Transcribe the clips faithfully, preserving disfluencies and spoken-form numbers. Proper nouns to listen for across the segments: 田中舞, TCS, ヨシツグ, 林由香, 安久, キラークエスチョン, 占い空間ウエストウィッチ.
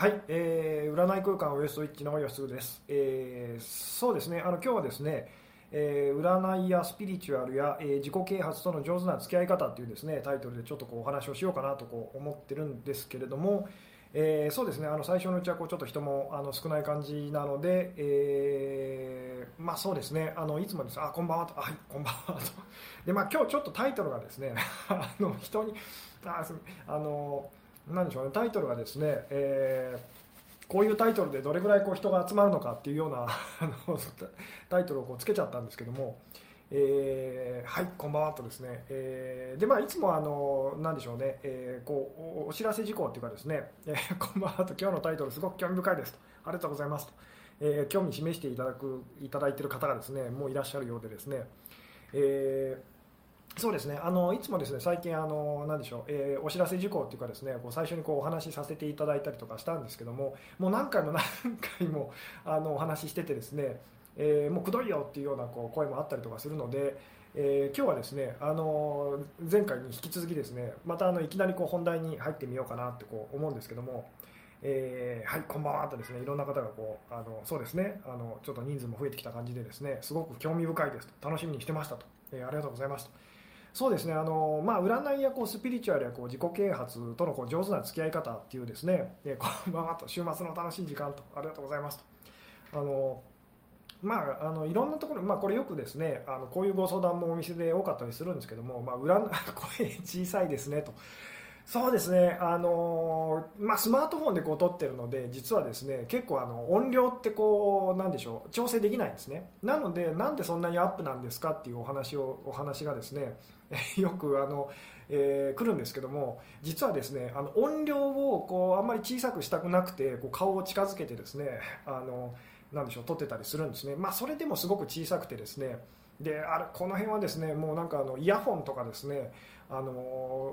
はい、えー、占い空間ウエストウィッチの安久です、えー、そうですね、あの今日はですね、えー、占いやスピリチュアルや、えー、自己啓発との上手な付き合い方というですねタイトルでちょっとこうお話をしようかなとこう思ってるんですけれども、えー、そうですね、あの最初のうちはこうちょっと人もあの少ない感じなので、えー、まあそうですね、あのいつもです、あこんばんはと、はいこんばんはとで、まあ、今日ちょっとタイトルがですねあの人にああのなんでしょうね、タイトルがですね、えー、こういうタイトルでどれぐらいこう人が集まるのかっていうようなタイトルをこうつけちゃったんですけども、えー、はいこんばんはとですね、えーでまあ、いつもあのなんでしょうね、えー、こうお知らせ事項というかですね、えー、こんばんはと今日のタイトルすごく興味深いですとありがとうございますと、えー、興味示していただくいただいている方がですねもういらっしゃるようでですね、えーそうですね、あのいつもですね最近あの何でしょう、えー、お知らせ事項というかですねこう最初にこうお話しさせていただいたりとかしたんですけども、もう何回も何回もあのお話ししててですね、えー、もうくどいよっていうようなこう声もあったりとかするので、えー、今日はですねあの前回に引き続きですねまたあのいきなりこう本題に入ってみようかなってこう思うんですけども、えー、はいこんばんはとですねいろんな方がこうあのそうですねあのちょっと人数も増えてきた感じでですねすごく興味深いですと楽しみにしてましたと、えー、ありがとうございました。そうですね、あのまあ、占いやこうスピリチュアルやこう自己啓発とのこう上手な付き合い方っていうですね、えー、こんばんはと週末の楽しい時間とありがとうございますと、あの、まあ、あのいろんなところ、まあ、これよくですねあのこういうご相談もお店で多かったりするんですけども、まあ、占声小さいですねと、そうですね、あの、まあ、スマートフォンでこう撮ってるので実はですね結構あの音量ってこうなんでしょう調整できないんですね。なのでなんでそんなにアップなんですかっていうお話をお話がですねよくあの、えー、来るんですけども、実はですねあの音量をこうあんまり小さくしたくなくてこう顔を近づけてですねあのなんでしょう撮ってたりするんですね。まあ、それでもすごく小さくてですね、であれこの辺はですねもうなんかあのイヤホンとかですねあの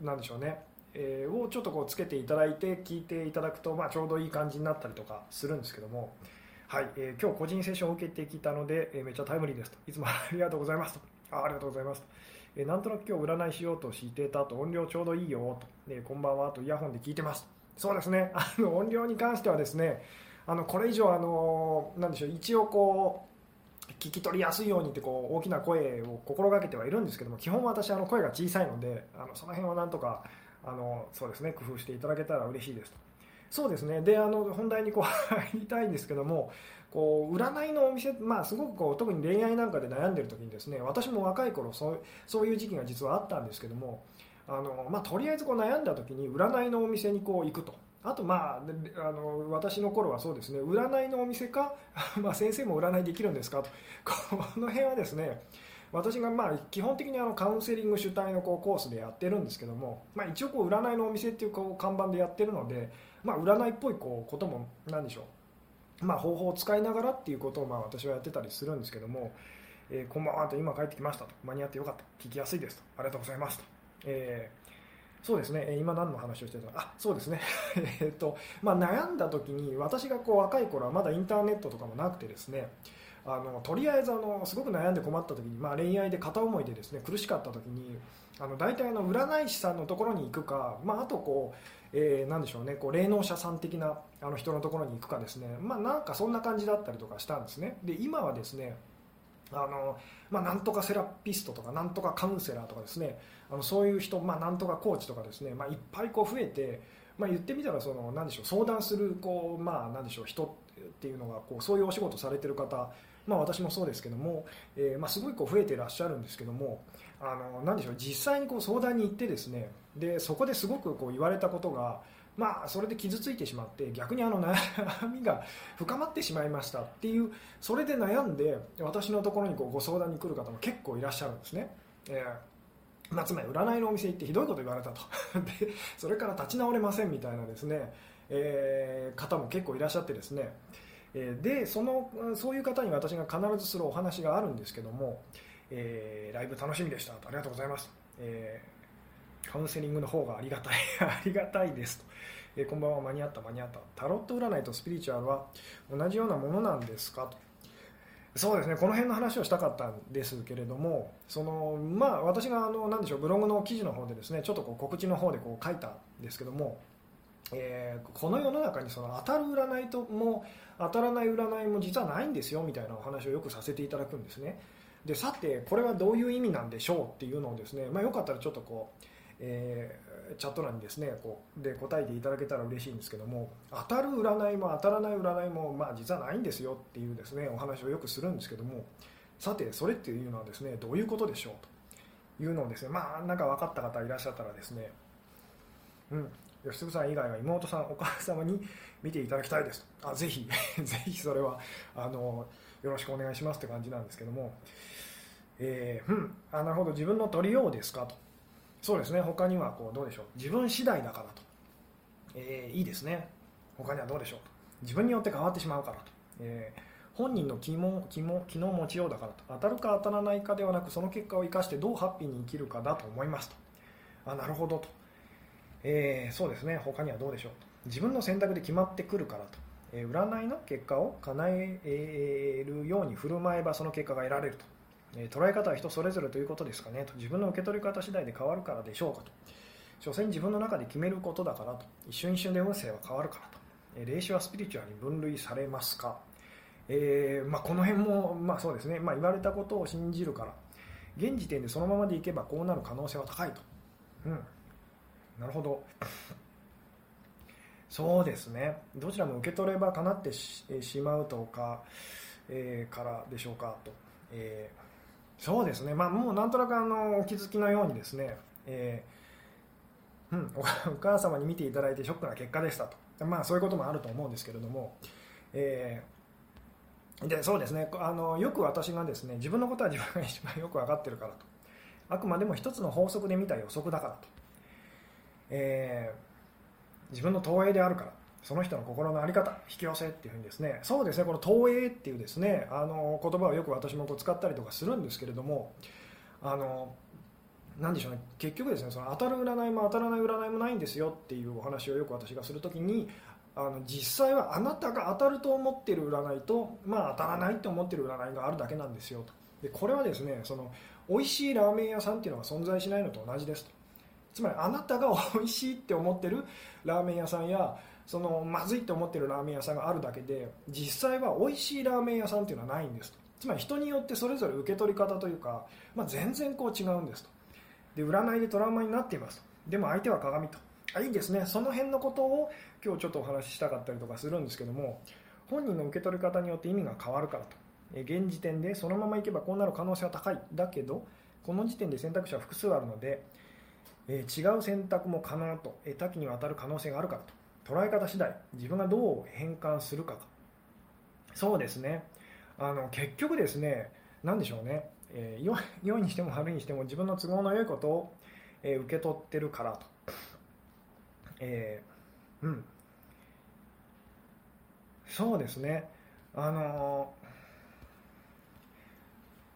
なんでしょうね、えー、をちょっとこうつけていただいて聞いていただくと、まあ、ちょうどいい感じになったりとかするんですけども、はい、えー、今日個人セッションを受けてきたので、えー、めっちゃタイムリーですといつもありがとうございますと あ, ありがとうございますと、えー、なんとなく今日占いしようとしていたと音量ちょうどいいよと、えー、こんばんはとイヤホンで聞いてますと、そうですねあの音量に関してはですねあのこれ以上あのなんでしょう一応こう聞き取りやすいようにってこう大きな声を心がけてはいるんですけども、基本私あの声が小さいのであのその辺はなんとかあのそうですね工夫していただけたら嬉しいですと。そうですね、であの本題にこう入りたいんですけども、こう占いのお店、まあ、すごくこう特に恋愛なんかで悩んでる時にですね私も若い頃そう、そういう時期が実はあったんですけども、あの、まあ、とりあえずこう悩んだ時に占いのお店にこう行くと。あと、まあ、あの私の頃はそうですね占いのお店か、まあ、先生も占いできるんですかとこの辺はですね私がまあ基本的にあのカウンセリング主体のこうコースでやってるんですけども、まあ、一応こう占いのお店っていうこう看板でやってるので、まあ、占いっぽいこうことも何でしょう、まあ、方法を使いながらっていうことをまあ私はやってたりするんですけども、えー、こんばんはと今帰ってきましたと間に合ってよかった聞きやすいですとありがとうございますと、えーそうですね、今何の話をしてたのあそうですねえっと、まあ、悩んだ時に私がこう若い頃はまだインターネットとかもなくてですねあのとりあえずあのすごく悩んで困った時に、まあ、恋愛で片思いでですね苦しかった時にあの大体あの占い師さんのところに行くか、まあ、あとこう、えー、なんでしょうねこう霊能者さん的なあの人のところに行くかですね、まあ、なんかそんな感じだったりとかしたんですね。で今はですねあのまあ、なんとかセラピストとかなんとかカウンセラーとかですねあのそういう人、まあ、なんとかコーチとかですね、まあ、いっぱいこう増えて、まあ、言ってみたらその何でしょう相談するこう、まあ、何でしょう人っていうのがこうそういうお仕事されてる方、まあ、私もそうですけども、えーまあ、すごいこう増えていらっしゃるんですけどもあの何でしょう実際にこう相談に行ってですねでそこですごくこう言われたことが、まあ、それで傷ついてしまって逆にあの悩みが深まってしまいましたっていうそれで悩んで私のところにこうご相談に来る方も結構いらっしゃるんですね、えーまあ、つまり占いのお店行ってひどいこと言われたとでそれから立ち直れませんみたいなですね、えー、方も結構いらっしゃってですねでそのそういう方に私が必ずするお話があるんですけども、えー、ライブ楽しみでしたとありがとうございます、えーカウンセリングの方がありがたいありがたいですと、えー、こんばんは間に合った間に合ったタロット占いとスピリチュアルは同じようなものなんですかとそうですねこの辺の話をしたかったんですけれどもそのまあ私があの何でしょうブログの記事の方でですねちょっとこう告知の方でこう書いたんですけどもえー、この世の中にその当たる占いとも当たらない占いも実はないんですよみたいなお話をよくさせていただくんですね。でさてこれはどういう意味なんでしょうっていうのをですね、まあ、よかったらちょっとこう、えー、チャット欄にですねこうで答えていただけたら嬉しいんですけども、当たる占いも当たらない占いも、まあ、実はないんですよっていうですねお話をよくするんですけども、さてそれっていうのはですねどういうことでしょうというのをですね、まあなんか分かった方いらっしゃったらですね、うん吉嗣さん以外は妹さんお母様に見ていただきたいです、あぜひぜひそれはあのよろしくお願いしますって感じなんですけども、えー、うんあなるほど自分の取りようですかと、そうですね他にはこうどうでしょう、自分次第だからと、えー、いいですね、他にはどうでしょう、自分によって変わってしまうからと、えー、本人の気も気も気の持ちようだからと、当たるか当たらないかではなくその結果を生かしてどうハッピーに生きるかだと思いますと、あなるほどと、えー、そうですね他にはどうでしょうと、自分の選択で決まってくるからと、えー、占いの結果を叶えるように振る舞えばその結果が得られると、えー、捉え方は人それぞれということですかねと、自分の受け取り方次第で変わるからでしょうかと、所詮自分の中で決めることだからと、一瞬一瞬で運勢は変わるからと、えー、霊視はスピリチュアルに分類されますか、えーまあ、この辺も、まあ、そうですね、まあ、言われたことを信じるから現時点でそのままでいけばこうなる可能性は高いと、うんなるほどそうですね、どちらも受け取れば叶って し, しまうとか、えー、からでしょうかと、えー、そうですね、まあ、もうなんとなくあのお気づきのようにですね、えーうん、お母様に見ていただいてショックな結果でしたと、まあ、そういうこともあると思うんですけれども、えー、でそうですねあのよく私がですね自分のことは自分が一番よく分かってるからと、あくまでも一つの法則で見た予測だからと、えー、自分の投影であるからその人の心の在り方引き寄せっていう風にですね、そうですねこの投影っていうですねあの言葉をよく私もこう使ったりとかするんですけれども、あのなんでしょうね結局ですねその当たる占いも当たらない占いもないんですよっていうお話をよく私がするときに、あの実際はあなたが当たると思っている占いと、まあ、当たらないと思っている占いがあるだけなんですよと、でこれはですねその美味しいラーメン屋さんっていうのは存在しないのと同じですと、つまりあなたが美味しいって思ってるラーメン屋さんやそのまずいって思ってるラーメン屋さんがあるだけで、実際は美味しいラーメン屋さんっていうのはないんですと、つまり人によってそれぞれ受け取り方というか、まあ、全然こう違うんですと、で占いでトラウマになっていますと、でも相手は鏡と、あいいですねその辺のことを今日ちょっとお話ししたかったりとかするんですけども、本人の受け取り方によって意味が変わるからと、現時点でそのままいけばこうなる可能性は高い、だけどこの時点で選択肢は複数あるのでえー、違う選択も可能と、えー、多岐にわたる可能性があるからと、捉え方次第自分がどう変換するかか、そうですねあの結局ですね何でしょうね、えー、良いにしても悪いにしても自分の都合の良いことを、えー、受け取ってるからと、えー、うんそうですねあのー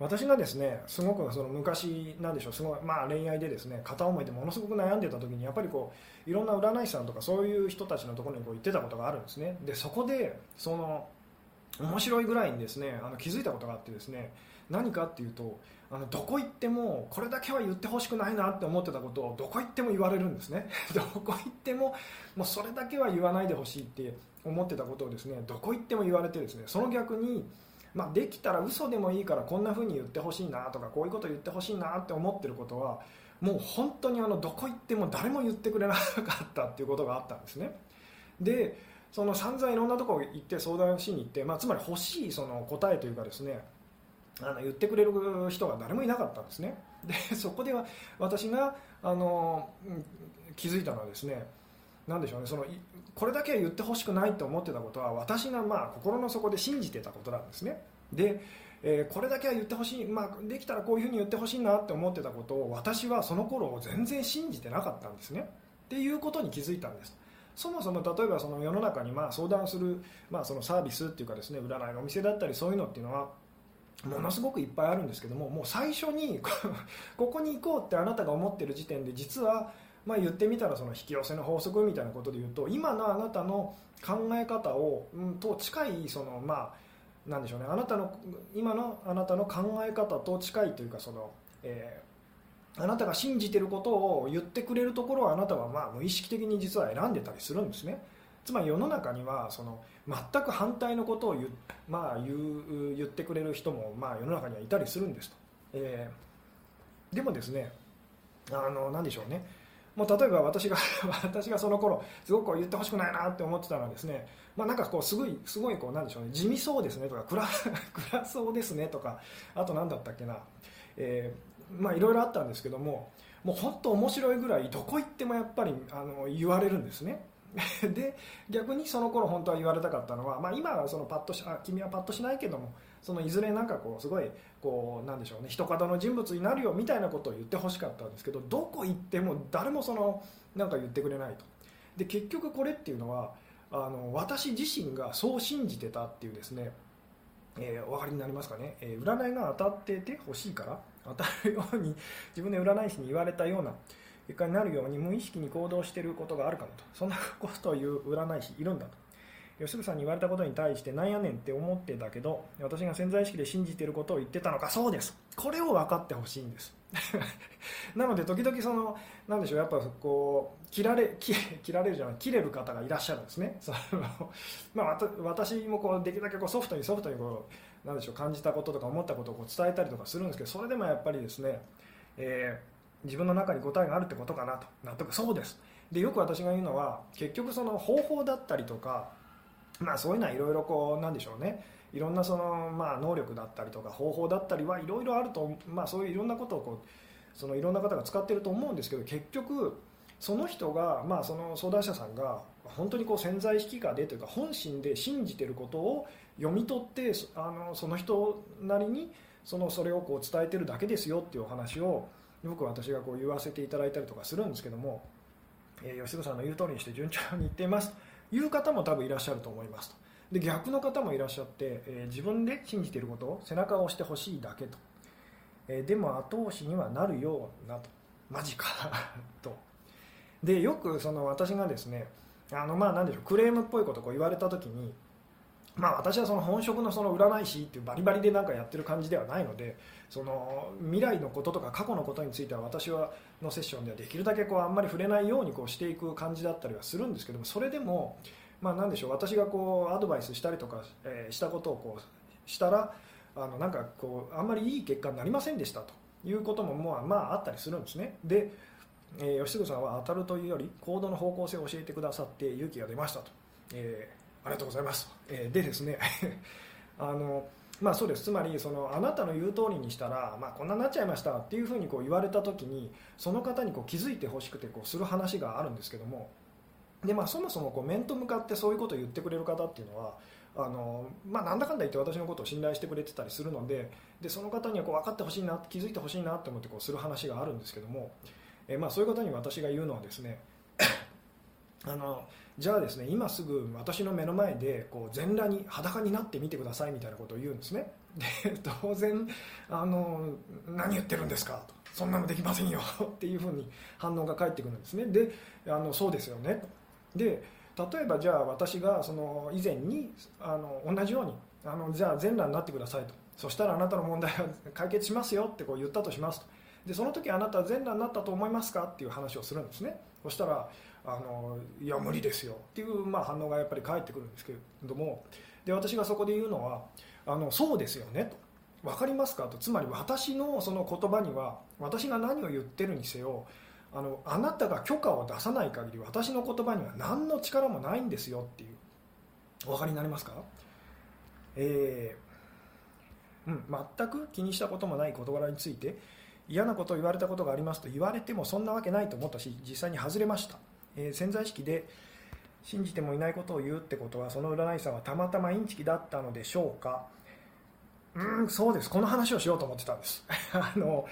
私がですね、すごくその昔なんでしょう、すごいまあ恋愛でですね、片思いでものすごく悩んでた時にやっぱりこういろんな占い師さんとかそういう人たちのところにこう行ってたことがあるんですね。でそこでその面白いぐらいにですね、あの気づいたことがあってですね、何かっていうとあのどこ行ってもこれだけは言ってほしくないなって思ってたことをどこ行っても言われるんですね。どこ行ってももうそれだけは言わないでほしいって思ってたことをですね、どこ行っても言われてですね、その逆に。まあ、できたら嘘でもいいからこんな風に言ってほしいなとかこういうこと言ってほしいなって思ってることはもう本当にあのどこ行っても誰も言ってくれなかったっていうことがあったんですね。でその散々いろんなところ行って相談しに行って、まあ、つまり欲しいその答えというかですねあの言ってくれる人が誰もいなかったんですね。でそこでは私があの気づいたのはですねなんでしょうね、そのこれだけは言ってほしくないと思ってたことは私がまあ心の底で信じてたことなんですね。で、えー、これだけは言ってほしい、まあ、できたらこういうふうに言ってほしいなって思ってたことを私はその頃全然信じてなかったんですねっていうことに気づいたんです。そもそも例えばその世の中にまあ相談する、まあ、そのサービスっていうかですね占いのお店だったりそういうのっていうのはものすごくいっぱいあるんですけども、もう最初にここに行こうってあなたが思ってる時点で実はまあ、言ってみたらその引き寄せの法則みたいなことで言うと今のあなたの考え方をと近いそのまあなんでしょうねあなたの今のあなたの考え方と近いというかそのえあなたが信じてることを言ってくれるところをあなたはまあ無意識的に実は選んでたりするんですね。つまり世の中にはその全く反対のことを 言,、まあ、言, う言ってくれる人もまあ世の中にはいたりするんですと、えー、でもですね、あの何でしょうね、もう例えば私 が, 私がその頃すごく言ってほしくないなって思ってたのはですね、まあ、なんかこうすごいすごいこうなんでしょうね、地味そうですねとか暗そうですねとか、あと何だったっけな、えー、まあいろいろあったんですけども、もう本当面白いぐらいどこ行ってもやっぱりあの言われるんですね。で逆にその頃本当は言われたかったのは、まあ、今はそのパッとしあ君はパッとしないけども、そのいずれなんかこうすごいこうなんでしょうね、人型の人物になるよみたいなことを言ってほしかったんですけど、どこ行っても誰もそのなんか言ってくれないと。で結局これっていうのはあの私自身がそう信じてたっていうですね、えー、お分かりになりますかね、えー、占いが当たっててほしいから当たるように自分で占い師に言われたような結果になるように無意識に行動していることがあるかもと。そんなことを言う占い師いるんだと。吉純さんに言われたことに対してなんやねんって思ってたけど、私が潜在意識で信じていることを言ってたのか。そうです、これを分かってほしいんですなので時々そのなんでしょう、やっぱこう切られ切られるじゃない、切れる方がいらっしゃるんですね。そのまあ私もこうできるだけこうソフトにソフトにこうなんでしょう、感じたこととか思ったことをこう伝えたりとかするんですけど、それでもやっぱりですね、えー自分の中に答えがあるってことかなと。納得、そうです。でよく私が言うのは、結局その方法だったりとか、まあそういうのはいろいろこうなんでしょうね、いろんなそのまあ能力だったりとか方法だったりはいろいろあると、まあそういういろんなことをこうそのいろんな方が使ってると思うんですけど、結局その人がまあその相談者さんが本当にこう潜在意識下でというか本心で信じてることを読み取って、あのその人なりにそのそれをこう伝えてるだけですよっていうお話をよく私がこう言わせていただいたりとかするんですけども、えー、吉純さんの言う通りにして順調にいっていますという方も多分いらっしゃると思いますと。で逆の方もいらっしゃって、えー、自分で信じていることを背中を押してほしいだけと、えー、でも後押しにはなるようなと。マジかと。でよくその私がですね、あのまあ何でしょう、クレームっぽいことをこう言われた時に、まあ、私はその本職のその占い師っていうバリバリでなんかやってる感じではないので、その未来のこととか過去のことについては私はのセッションではできるだけこうあんまり触れないようにこうしていく感じだったりはするんですけども、それでもまあ何でしょう、私がこうアドバイスしたりとかしたことをこうしたら、あのなんかこうあんまりいい結果になりませんでしたということもまあまああったりするんですね。で吉純さんは当たるというより行動の方向性を教えてくださって勇気が出ましたと。えーありがとうございます。でですねあの、まあ、そうです。つまりそのあなたの言う通りにしたら、まあ、こんなになっちゃいましたっていうふうにこう言われた時に、その方にこう気づいてほしくてこうする話があるんですけども、で、まあ、そもそもこう面と向かってそういうことを言ってくれる方っていうのはあの、まあ、なんだかんだ言って私のことを信頼してくれてたりするの で, でその方にはこう分かってほしいな、気づいてほしいなと思ってこうする話があるんですけども、え、まあ、そういう方に私が言うのはですねあのじゃあですね、今すぐ私の目の前でこう全裸に裸になってみてくださいみたいなことを言うんですね。で当然あの何言ってるんですかと、そんなのできませんよっていうふうに反応が返ってくるんですね。であのそうですよね。で例えばじゃあ私がその以前にあの同じようにあのじゃあ全裸になってくださいと、そしたらあなたの問題は解決しますよってこう言ったとしますと。でその時あなたは全裸になったと思いますかっていう話をするんですね。そしたらあのいや無理ですよっていう、まあ、反応がやっぱり返ってくるんですけれども、で私がそこで言うのはあのそうですよねと、分かりますかと。つまり私のその言葉には、私が何を言ってるにせよ、あのあなたが許可を出さない限り私の言葉には何の力もないんですよっていう、お分かりになりますか。えーうん、全く気にしたこともない事柄について嫌なことを言われたことがありますと言われても、そんなわけないと思ったし、実際に外れました。えー、潜在意識で信じてもいないことを言うってことは、その占い師さんはたまたまインチキだったのでしょうか。うーん、そうです。この話をしようと思ってたんですあの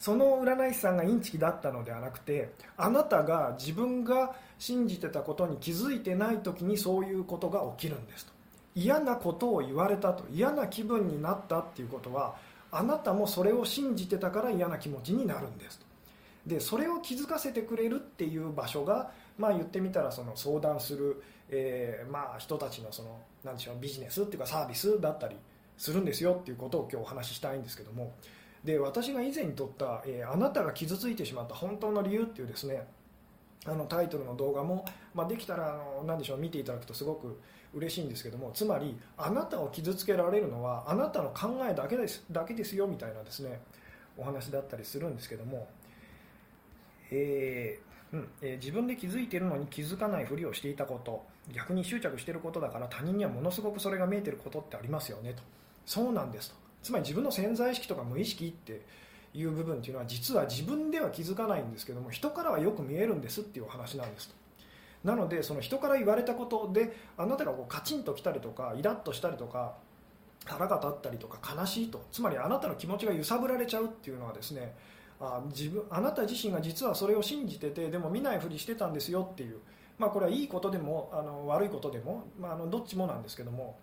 その占い師さんがインチキだったのではなくて、あなたが自分が信じてたことに気づいてない時にそういうことが起きるんですと。嫌なことを言われたと、嫌な気分になったっていうことは、あなたもそれを信じてたから嫌な気持ちになるんですと。でそれを気づかせてくれるっていう場所が、まあ、言ってみたらその相談する、えーまあ、人たち の, そのなんでしょうビジネスっていうかサービスだったりするんですよっていうことを今日お話ししたいんですけども、で私が以前に撮った、えー「あなたが傷ついてしまった本当の理由」っていうですねあのタイトルの動画も、まあ、できたらあの何でしょう見ていただくとすごく嬉しいんですけども、つまりあなたを傷つけられるのはあなたの考えだけです、だけですよみたいなですねお話だったりするんですけども、えーうんえー、自分で気づいているのに気づかないふりをしていたこと、逆に執着していることだから他人にはものすごくそれが見えていることってありますよねと。そうなんですと。つまり自分の潜在意識とか無意識っていう部分っていうのは実は自分では気づかないんですけども人からはよく見えるんですっていうお話なんですと。なのでその人から言われたことであなたがこうカチンときたりとかイラッとしたりとか腹が立ったりとか悲しいと、つまりあなたの気持ちが揺さぶられちゃうっていうのはですね、あ自分あなた自身が実はそれを信じててでも見ないふりしてたんですよっていう、まあ、これはいいことでもあの悪いことでも、まあ、あのどっちもなんですけども、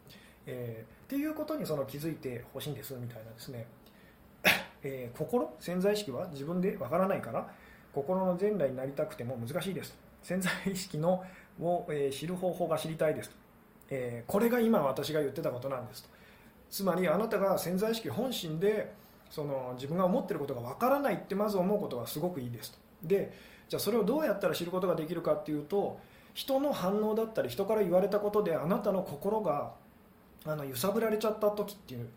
えー、っていうことにその気づいてほしいんですみたいなですねえー、心、潜在意識は自分でわからないから心の全裸になりたくても難しいですと。潜在意識のを、えー、知る方法が知りたいですと、えー、これが今私が言ってたことなんですと。つまりあなたが潜在意識本心でその自分が思ってることがわからないってまず思うことがすごくいいですと。で、じゃあそれをどうやったら知ることができるかっていうと、人の反応だったり人から言われたことであなたの心があの揺さぶられちゃった時っていう、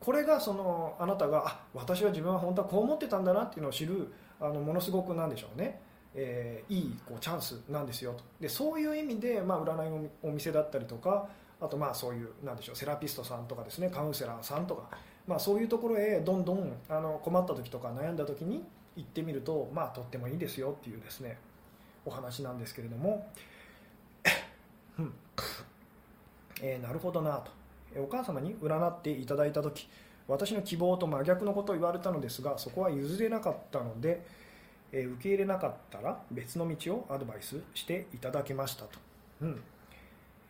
これがそのあなたがあ私は自分は本当はこう思ってたんだなっていうのを知るあのものすごくなんでしょうね、えー、いいこうチャンスなんですよと。でそういう意味で、まあ、占いのお店だったりとかあとまあそういうなんでしょうセラピストさんとかですねカウンセラーさんとか、まあ、そういうところへどんどんあの困った時とか悩んだ時に行ってみると、まあ、とってもいいですよっていうですねお話なんですけれども、うんえー、なるほどなと。お母様に占っていただいたとき、私の希望と真逆のことを言われたのですが、そこは譲れなかったので、えー、受け入れなかったら別の道をアドバイスしていただきましたと、うん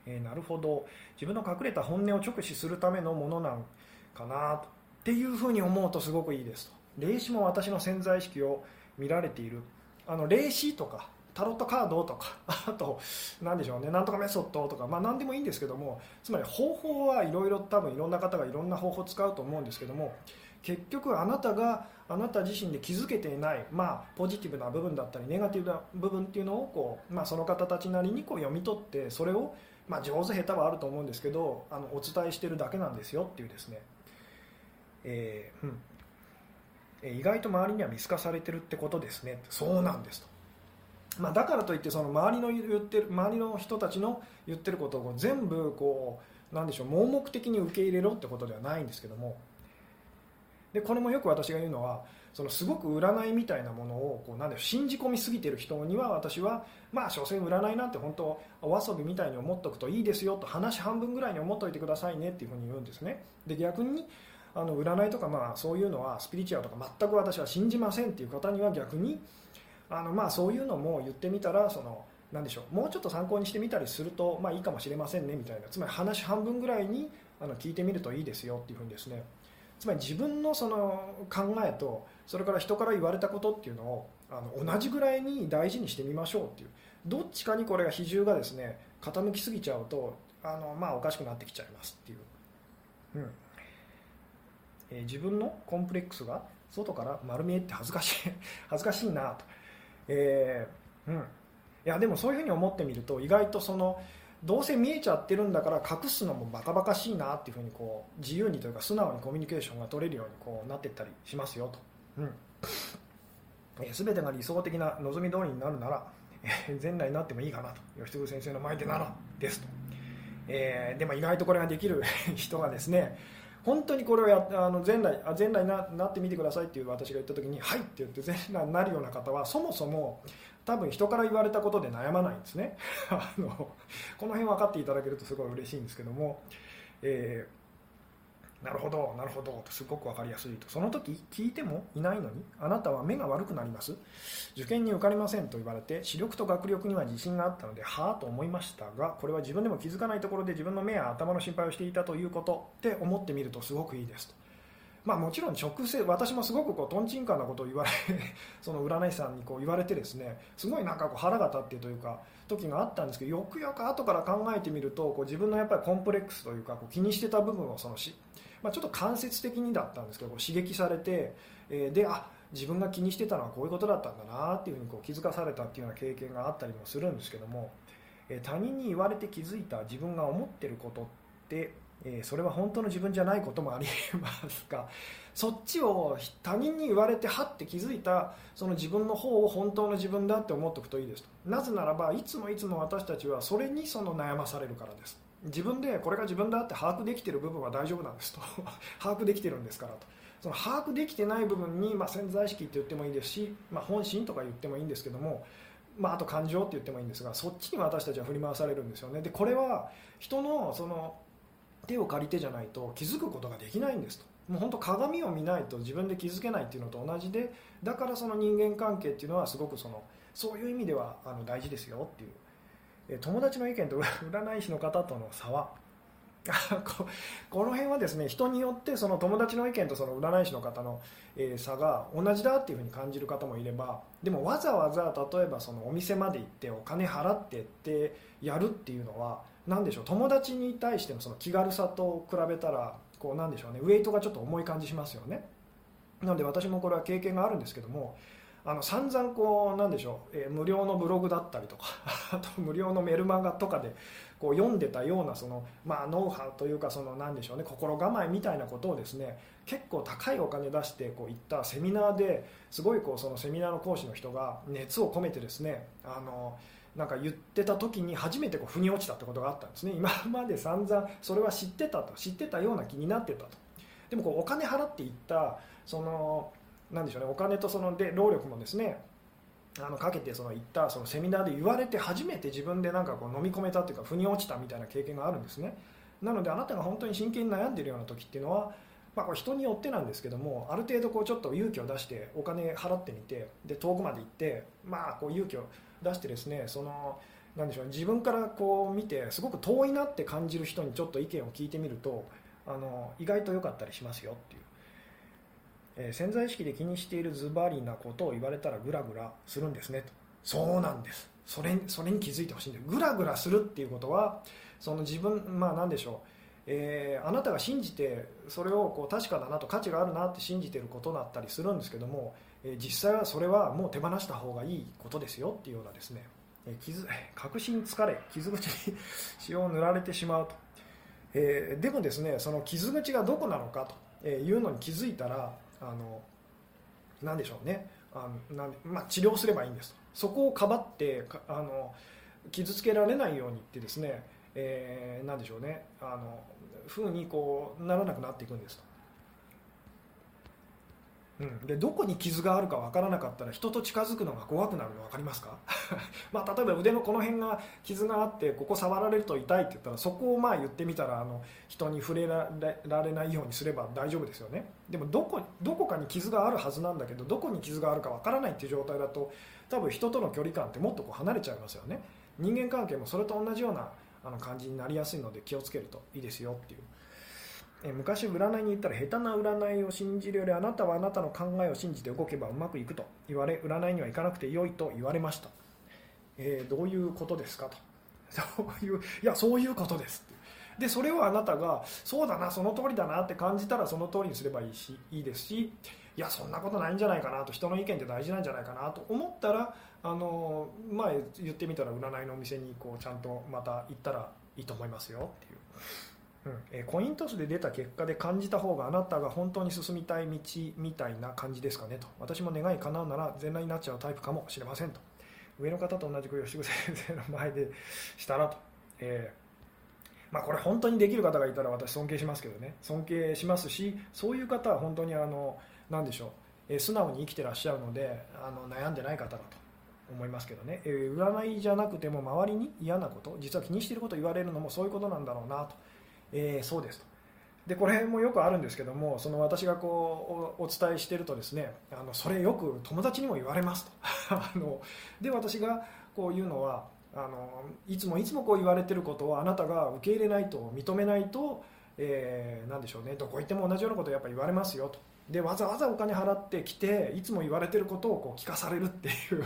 えー、なるほど。自分の隠れた本音を直視するためのものなんかなとっていうふうに思うとすごくいいですと。霊視も私の潜在意識を見られている、あの霊視とかタロットカードとかあと何でしょうね、なんとかメソッドとか、まあ、何でもいいんですけども、つまり方法はいろいろ多分いろんな方がいろんな方法を使うと思うんですけども、結局あなたがあなた自身で気づけていない、まあ、ポジティブな部分だったりネガティブな部分っていうのをこう、まあ、その方たちなりにこう読み取って、それを、まあ、上手下手はあると思うんですけどあのお伝えしてるだけなんですよっていうですね、えーうん、意外と周りには見透かされてるってことですね。そうなんですと。まあ、だからといってその周りの言ってる周りの人たちの言ってることを全部こうなんでしょう盲目的に受け入れろってことではないんですけども、でこれもよく私が言うのはそのすごく占いみたいなものをこうなんで信じ込みすぎている人には私はまあ所詮占いなんて本当お遊びみたいに思っておくといいですよと、話半分ぐらいに思っておいてくださいねっていうふうに言うんですね。で逆にあの占いとかまあそういうのはスピリチュアルとか全く私は信じませんっていう方には逆にあのまあそういうのも言ってみたらその何でしょうもうちょっと参考にしてみたりするとまあいいかもしれませんねみたいな、つまり話半分ぐらいにあの聞いてみるといいですよっていうふうにですね、つまり自分のその考えとそれから人から言われたことっていうのをあの同じぐらいに大事にしてみましょうっていう、どっちかにこれが比重がですね傾きすぎちゃうとあのまあおかしくなってきちゃいますっていう、うんえー、自分のコンプレックスが外から丸見えって恥ずかしい恥ずかしいなと。えーうん、いやでもそういうふうに思ってみると意外とそのどうせ見えちゃってるんだから隠すのもバカバカしいなっていうふうにこう自由にというか素直にコミュニケーションが取れるようにこうなっていったりしますよと、うんえー、全てが理想的な望み通りになるなら、えー、前来になってもいいかなと、吉次先生の前でならですと、えー、でも意外とこれができる人がですね本当にこれをやあの前来前来に な, なってみてくださいっていう私が言った時にはいって言って前来になるような方はそもそも多分人から言われたことで悩まないんですねあのこの辺分かっていただけるとすごい嬉しいんですけども、えー、なるほどなるほどとすごく分かりやすいと。その時聞いてもいないのにあなたは目が悪くなります、受験に受かりませんと言われて視力と学力には自信があったのではぁと思いましたが、これは自分でも気づかないところで自分の目や頭の心配をしていたということって思ってみるとすごくいいですと。まあ、もちろん直接私もすごくこうとんちんかんなことを言われその占い師さんにこう言われてですね、すごいなんかこう腹が立ってというか時があったんですけど、よくよく後から考えてみるとこう自分のやっぱりコンプレックスというかこう気にしてた部分をそのし、まあ、ちょっと間接的にだったんですけどこう刺激されて、えー、であ自分が気にしてたのはこういうことだったんだなっていうふうにこう気づかされたっていうような経験があったりもするんですけども、えー、他人に言われて気づいた自分が思ってることってえー、それは本当の自分じゃないこともありますが、そっちを他人に言われてはって気づいたその自分の方を本当の自分だって思っておくといいですと。なぜならばいつもいつも私たちはそれにその悩まされるからです。自分でこれが自分だって把握できている部分は大丈夫なんですと把握できてるんですからと、その把握できてない部分に、まあ、潜在意識って言ってもいいですし、まあ、本心とか言ってもいいんですけども、まあ、あと感情って言ってもいいんですが、そっちに私たちは振り回されるんですよね。でこれは人のその手を借りてじゃないと気づくことができないんですと。もう本当鏡を見ないと自分で気づけないっていうのと同じで、だからその人間関係っていうのはすごくそのそういう意味ではあの大事ですよっていう。え友達の意見と占い師の方との差はこの辺はですね、人によってその友達の意見とその占い師の方の差が同じだっていうふうに感じる方もいれば、でもわざわざ例えばそのお店まで行ってお金払ってってやるっていうのは何でしょう、友達に対してのその気軽さと比べたらこうなんでしょうね、ウェイトがちょっと重い感じしますよね。なので私もこれは経験があるんですけども、あの散々こうなんでしょう、えー、無料のブログだったりとかあと無料のメルマガとかでこう読んでたようなその、まあ、ノウハウというかそのなんでしょうね、心構えみたいなことをですね、結構高いお金出してこう行ったセミナーで、すごいこうそのセミナーの講師の人が熱を込めてですね、あのなんか言ってた時に初めてこう腑に落ちたってことがあったんですね。今まで散々それは知ってたと、知ってたような気になってたと。でもこうお金払っていったそのなんでしょうね、お金とそので労力もですね、あのかけてその行ったそのセミナーで言われて初めて自分でなんかこう飲み込めたというか腑に落ちたみたいな経験があるんですね。なのであなたが本当に真剣に悩んでいるような時っていうのは、まあ、これ人によってなんですけども、ある程度こうちょっと勇気を出してお金払ってみて、で遠くまで行って、まあ、こう勇気を出してですね、そのなんでしょう、自分からこう見てすごく遠いなって感じる人にちょっと意見を聞いてみると、あの意外と良かったりしますよっていう。えー、潜在意識で気にしているズバリなことを言われたらグラグラするんですねと。そうなんです、それ、それに気づいてほしいんです。グラグラするっていうことはその自分、まあ何でしょう、えー、あなたが信じてそれをこう確かだなと価値があるなって信じていることだったりするんですけども、えー、実際はそれはもう手放した方がいいことですよっていうようなですね、えー、傷確信疲れ傷口に塩を塗られてしまうと、えー、でもですね、その傷口がどこなのかというのに気づいたら、あのなんでしょうね、あのなんで、まあ、治療すればいいんですと。そこをかばってあの傷つけられないようにってですね、えー、なんでしょうね、あの風にこうならなくなっていくんですと、うん、でどこに傷があるか分からなかったら人と近づくのが怖くなるの分かりますか、まあ、例えば腕のこの辺が傷があってここ触られると痛いって言ったら、そこをまあ言ってみたらあの人に触れられないようにすれば大丈夫ですよね。でもどこ、どこかに傷があるはずなんだけど、どこに傷があるか分からないっていう状態だと、多分人との距離感ってもっとこう離れちゃいますよね。人間関係もそれと同じようなあの感じになりやすいので気をつけるといいですよっていう。え昔占いに行ったら、下手な占いを信じるよりあなたはあなたの考えを信じて動けばうまくいくと言われ、占いには行かなくてよいと言われました。えー、どういうことですかと。そういう、いやそういうことですって。でそれをあなたがそうだな、その通りだなって感じたらその通りにすればいいし、いいですし、いやそんなことないんじゃないかなと、人の意見って大事なんじゃないかなと思ったら、あのまあ、言ってみたら占いのお店にこうちゃんとまた行ったらいいと思いますよっていう、うん、えコイントスで出た結果で感じた方があなたが本当に進みたい道みたいな感じですかねと。私も願い叶うなら全裸になっちゃうタイプかもしれませんと。上の方と同じく吉久先生の前でしたらと、えーまあ、これ本当にできる方がいたら私尊敬しますけどね、尊敬しますし、そういう方は本当にあの何でしょう、え素直に生きてらっしゃるので、あの悩んでない方だと思いますけどね。えー、占いじゃなくても周りに嫌なこと、実は気にしていることを言われるのもそういうことなんだろうなと、えー、そうですと。でこれもよくあるんですけども、その私がこう お, お伝えしているとですね、あのそれよく友達にも言われますとあので私がこう言うのは、あのいつもいつもこう言われていることをあなたが受け入れないと、認めないと、えー、なんでしょうね、どこ行っても同じようなことをやっぱ言われますよと。でわざわざお金払ってきていつも言われてることをこう聞かされるっていう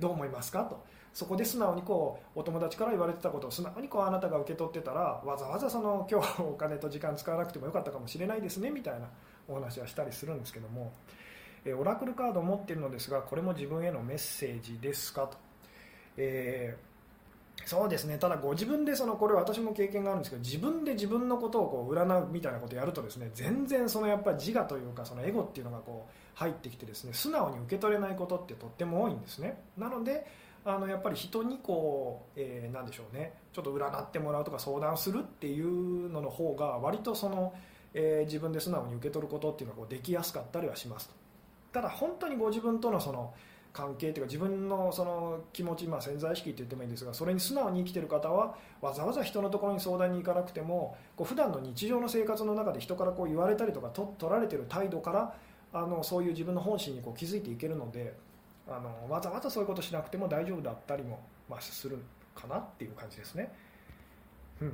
どう思いますかと。そこで素直にこうお友達から言われてたことを素直にこうあなたが受け取ってたら、わざわざその今日お金と時間使わなくてもよかったかもしれないですねみたいなお話はしたりするんですけども、えー、オラクルカードを持っているのですが、これも自分へのメッセージですかと。えーそうですね、ただご自分でそのこれ私も経験があるんですけど、自分で自分のことをこう占うみたいなことをやるとですね、全然そのやっぱり自我というかそのエゴっていうのがこう入ってきてですね、素直に受け取れないことってとっても多いんですね。なのであのやっぱり人にこう、えー、なんでしょうね、ちょっと占ってもらうとか相談するっていうのの方が割とその、えー、自分で素直に受け取ることっていうのがこうできやすかったりはします。ただ本当にご自分とのその関係というか自分のその気持ち、まあ、潜在意識って言ってもいいんですが、それに素直に生きている方はわざわざ人のところに相談に行かなくても、こう普段の日常の生活の中で人からこう言われたりとかと取られている態度からあのそういう自分の本心にこう気づいていけるので、あのわざわざそういうことしなくても大丈夫だったりも、まあ、するかなっていう感じですね、うん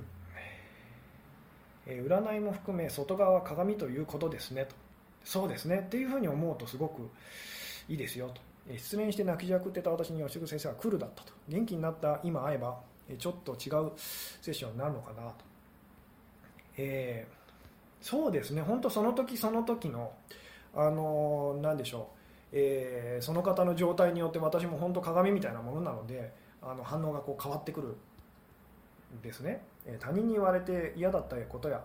えー、占いも含め外側は鏡ということですねと。そうですねっていうふうに思うとすごくいいですよと。失恋して泣きじゃくってた私に吉久先生はクールだったと。元気になった今会えばちょっと違うセッションになるのかなと、えー、そうですね、本当その時その時のあの何でしょう、えー、その方の状態によって私も本当鏡みたいなものなので、あの反応がこう変わってくるんですね。他人に言われて嫌だったことや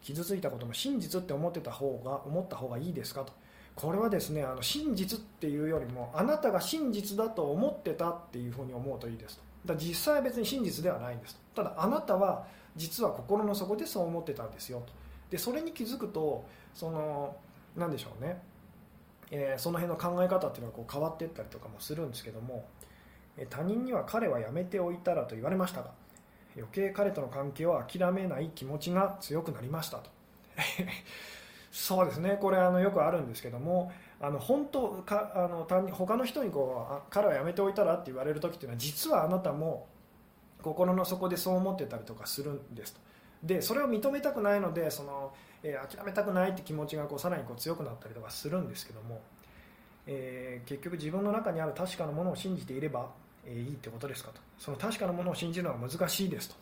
傷ついたことも真実って思ってた方が思った方がいいですかと。これはですね、あの真実っていうよりもあなたが真実だと思ってたっていうふうに思うといいですと。だから実際は別に真実ではないんですと。ただあなたは実は心の底でそう思ってたんですよと。でそれに気づくとその何でしょうね、えー、その辺の考え方っていうのがこう変わっていったりとかもするんですけども、他人には彼はやめておいたらと言われましたが、余計彼との関係を諦めない気持ちが強くなりましたとそうですね、これあのよくあるんですけども、あの本当かあの他に他の人にこう彼はやめておいたらって言われる時っていうのは、実はあなたも心の底でそう思ってたりとかするんですと。でそれを認めたくないのでその、えー、諦めたくないって気持ちがこうさらにこう強くなったりとかするんですけども、えー、結局自分の中にある確かなものを信じていれば、えー、いいってことですかと。その確かなものを信じるのは難しいですと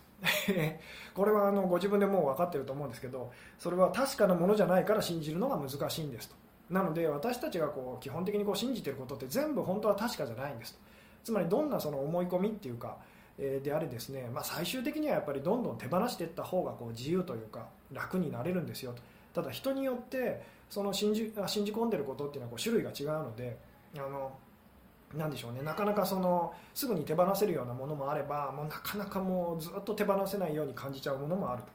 これはあのご自分でもう分かっていると思うんですけど、それは確かなものじゃないから信じるのが難しいんですと。なので私たちがこう基本的にこう信じていることって全部本当は確かじゃないんですと。つまりどんなその思い込みっていうか、えー、であれですね、まあ、最終的にはやっぱりどんどん手放していった方がこう自由というか楽になれるんですよと。ただ人によってその信じ、信じ込んでいることっていうのはこう種類が違うので、あのなんでしょうね、なかなかそのすぐに手放せるようなものもあれば、もうなかなかもうずっと手放せないように感じちゃうものもあると。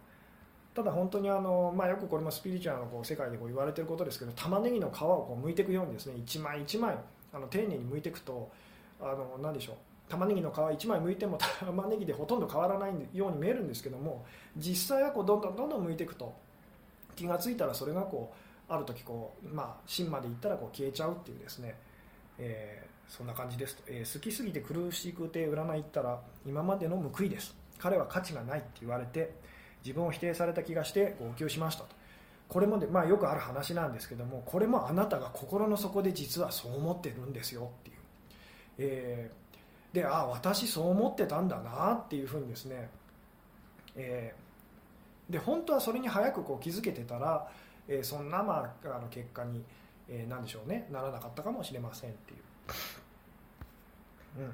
ただ本当にあの、まあ、よくこれもスピリチュアルのこう世界でこう言われていることですけど、玉ねぎの皮をこう剥いていくようにですね、一枚一枚あの丁寧に剥いていくと、あのなんでしょう、玉ねぎの皮一枚剥いても玉ねぎでほとんど変わらないように見えるんですけども、実際はこうどんどんどんどん剥いていくと、気がついたらそれがこうある時こう、まあ、芯までいったらこう消えちゃうっていうですね、えーそんな感じですと、えー、好きすぎて苦しくて占い行ったら今までの報いです、彼は価値がないって言われて自分を否定された気がして号泣しましたと。これもで、まあ、よくある話なんですけども、これもあなたが心の底で実はそう思ってるんですよっていう、えー、でああ私そう思ってたんだなっていうふうにですね、えー、で本当はそれに早くこう気づけてたら、えー、そんな、まあ、あの結果に、えー、なんでしょうね、ならなかったかもしれませんっていう、うん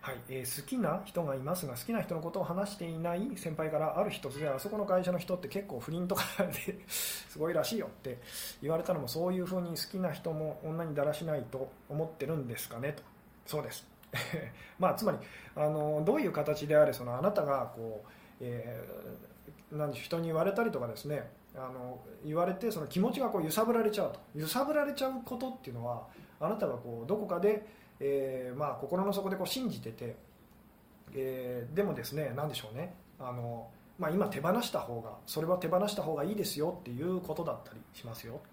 はいえー、好きな人がいますが好きな人のことを話していない先輩から、ある日突然あそこの会社の人って結構不倫とかですごいらしいよって言われたのも、そういう風に好きな人も女にだらしないと思ってるんですかねと。そうですまあつまりあのどういう形であれ、そのあなたがこう、えー、なんでしょう、人に言われたりとかですね、あの言われてその気持ちがこう揺さぶられちゃうと。揺さぶられちゃうことっていうのは、あなたがこうどこかで、えーまあ、心の底でこう信じてて、えー、でもですね、何でしょうね、あの、まあ、今手放した方が、それは手放した方がいいですよっていうことだったりしますよっ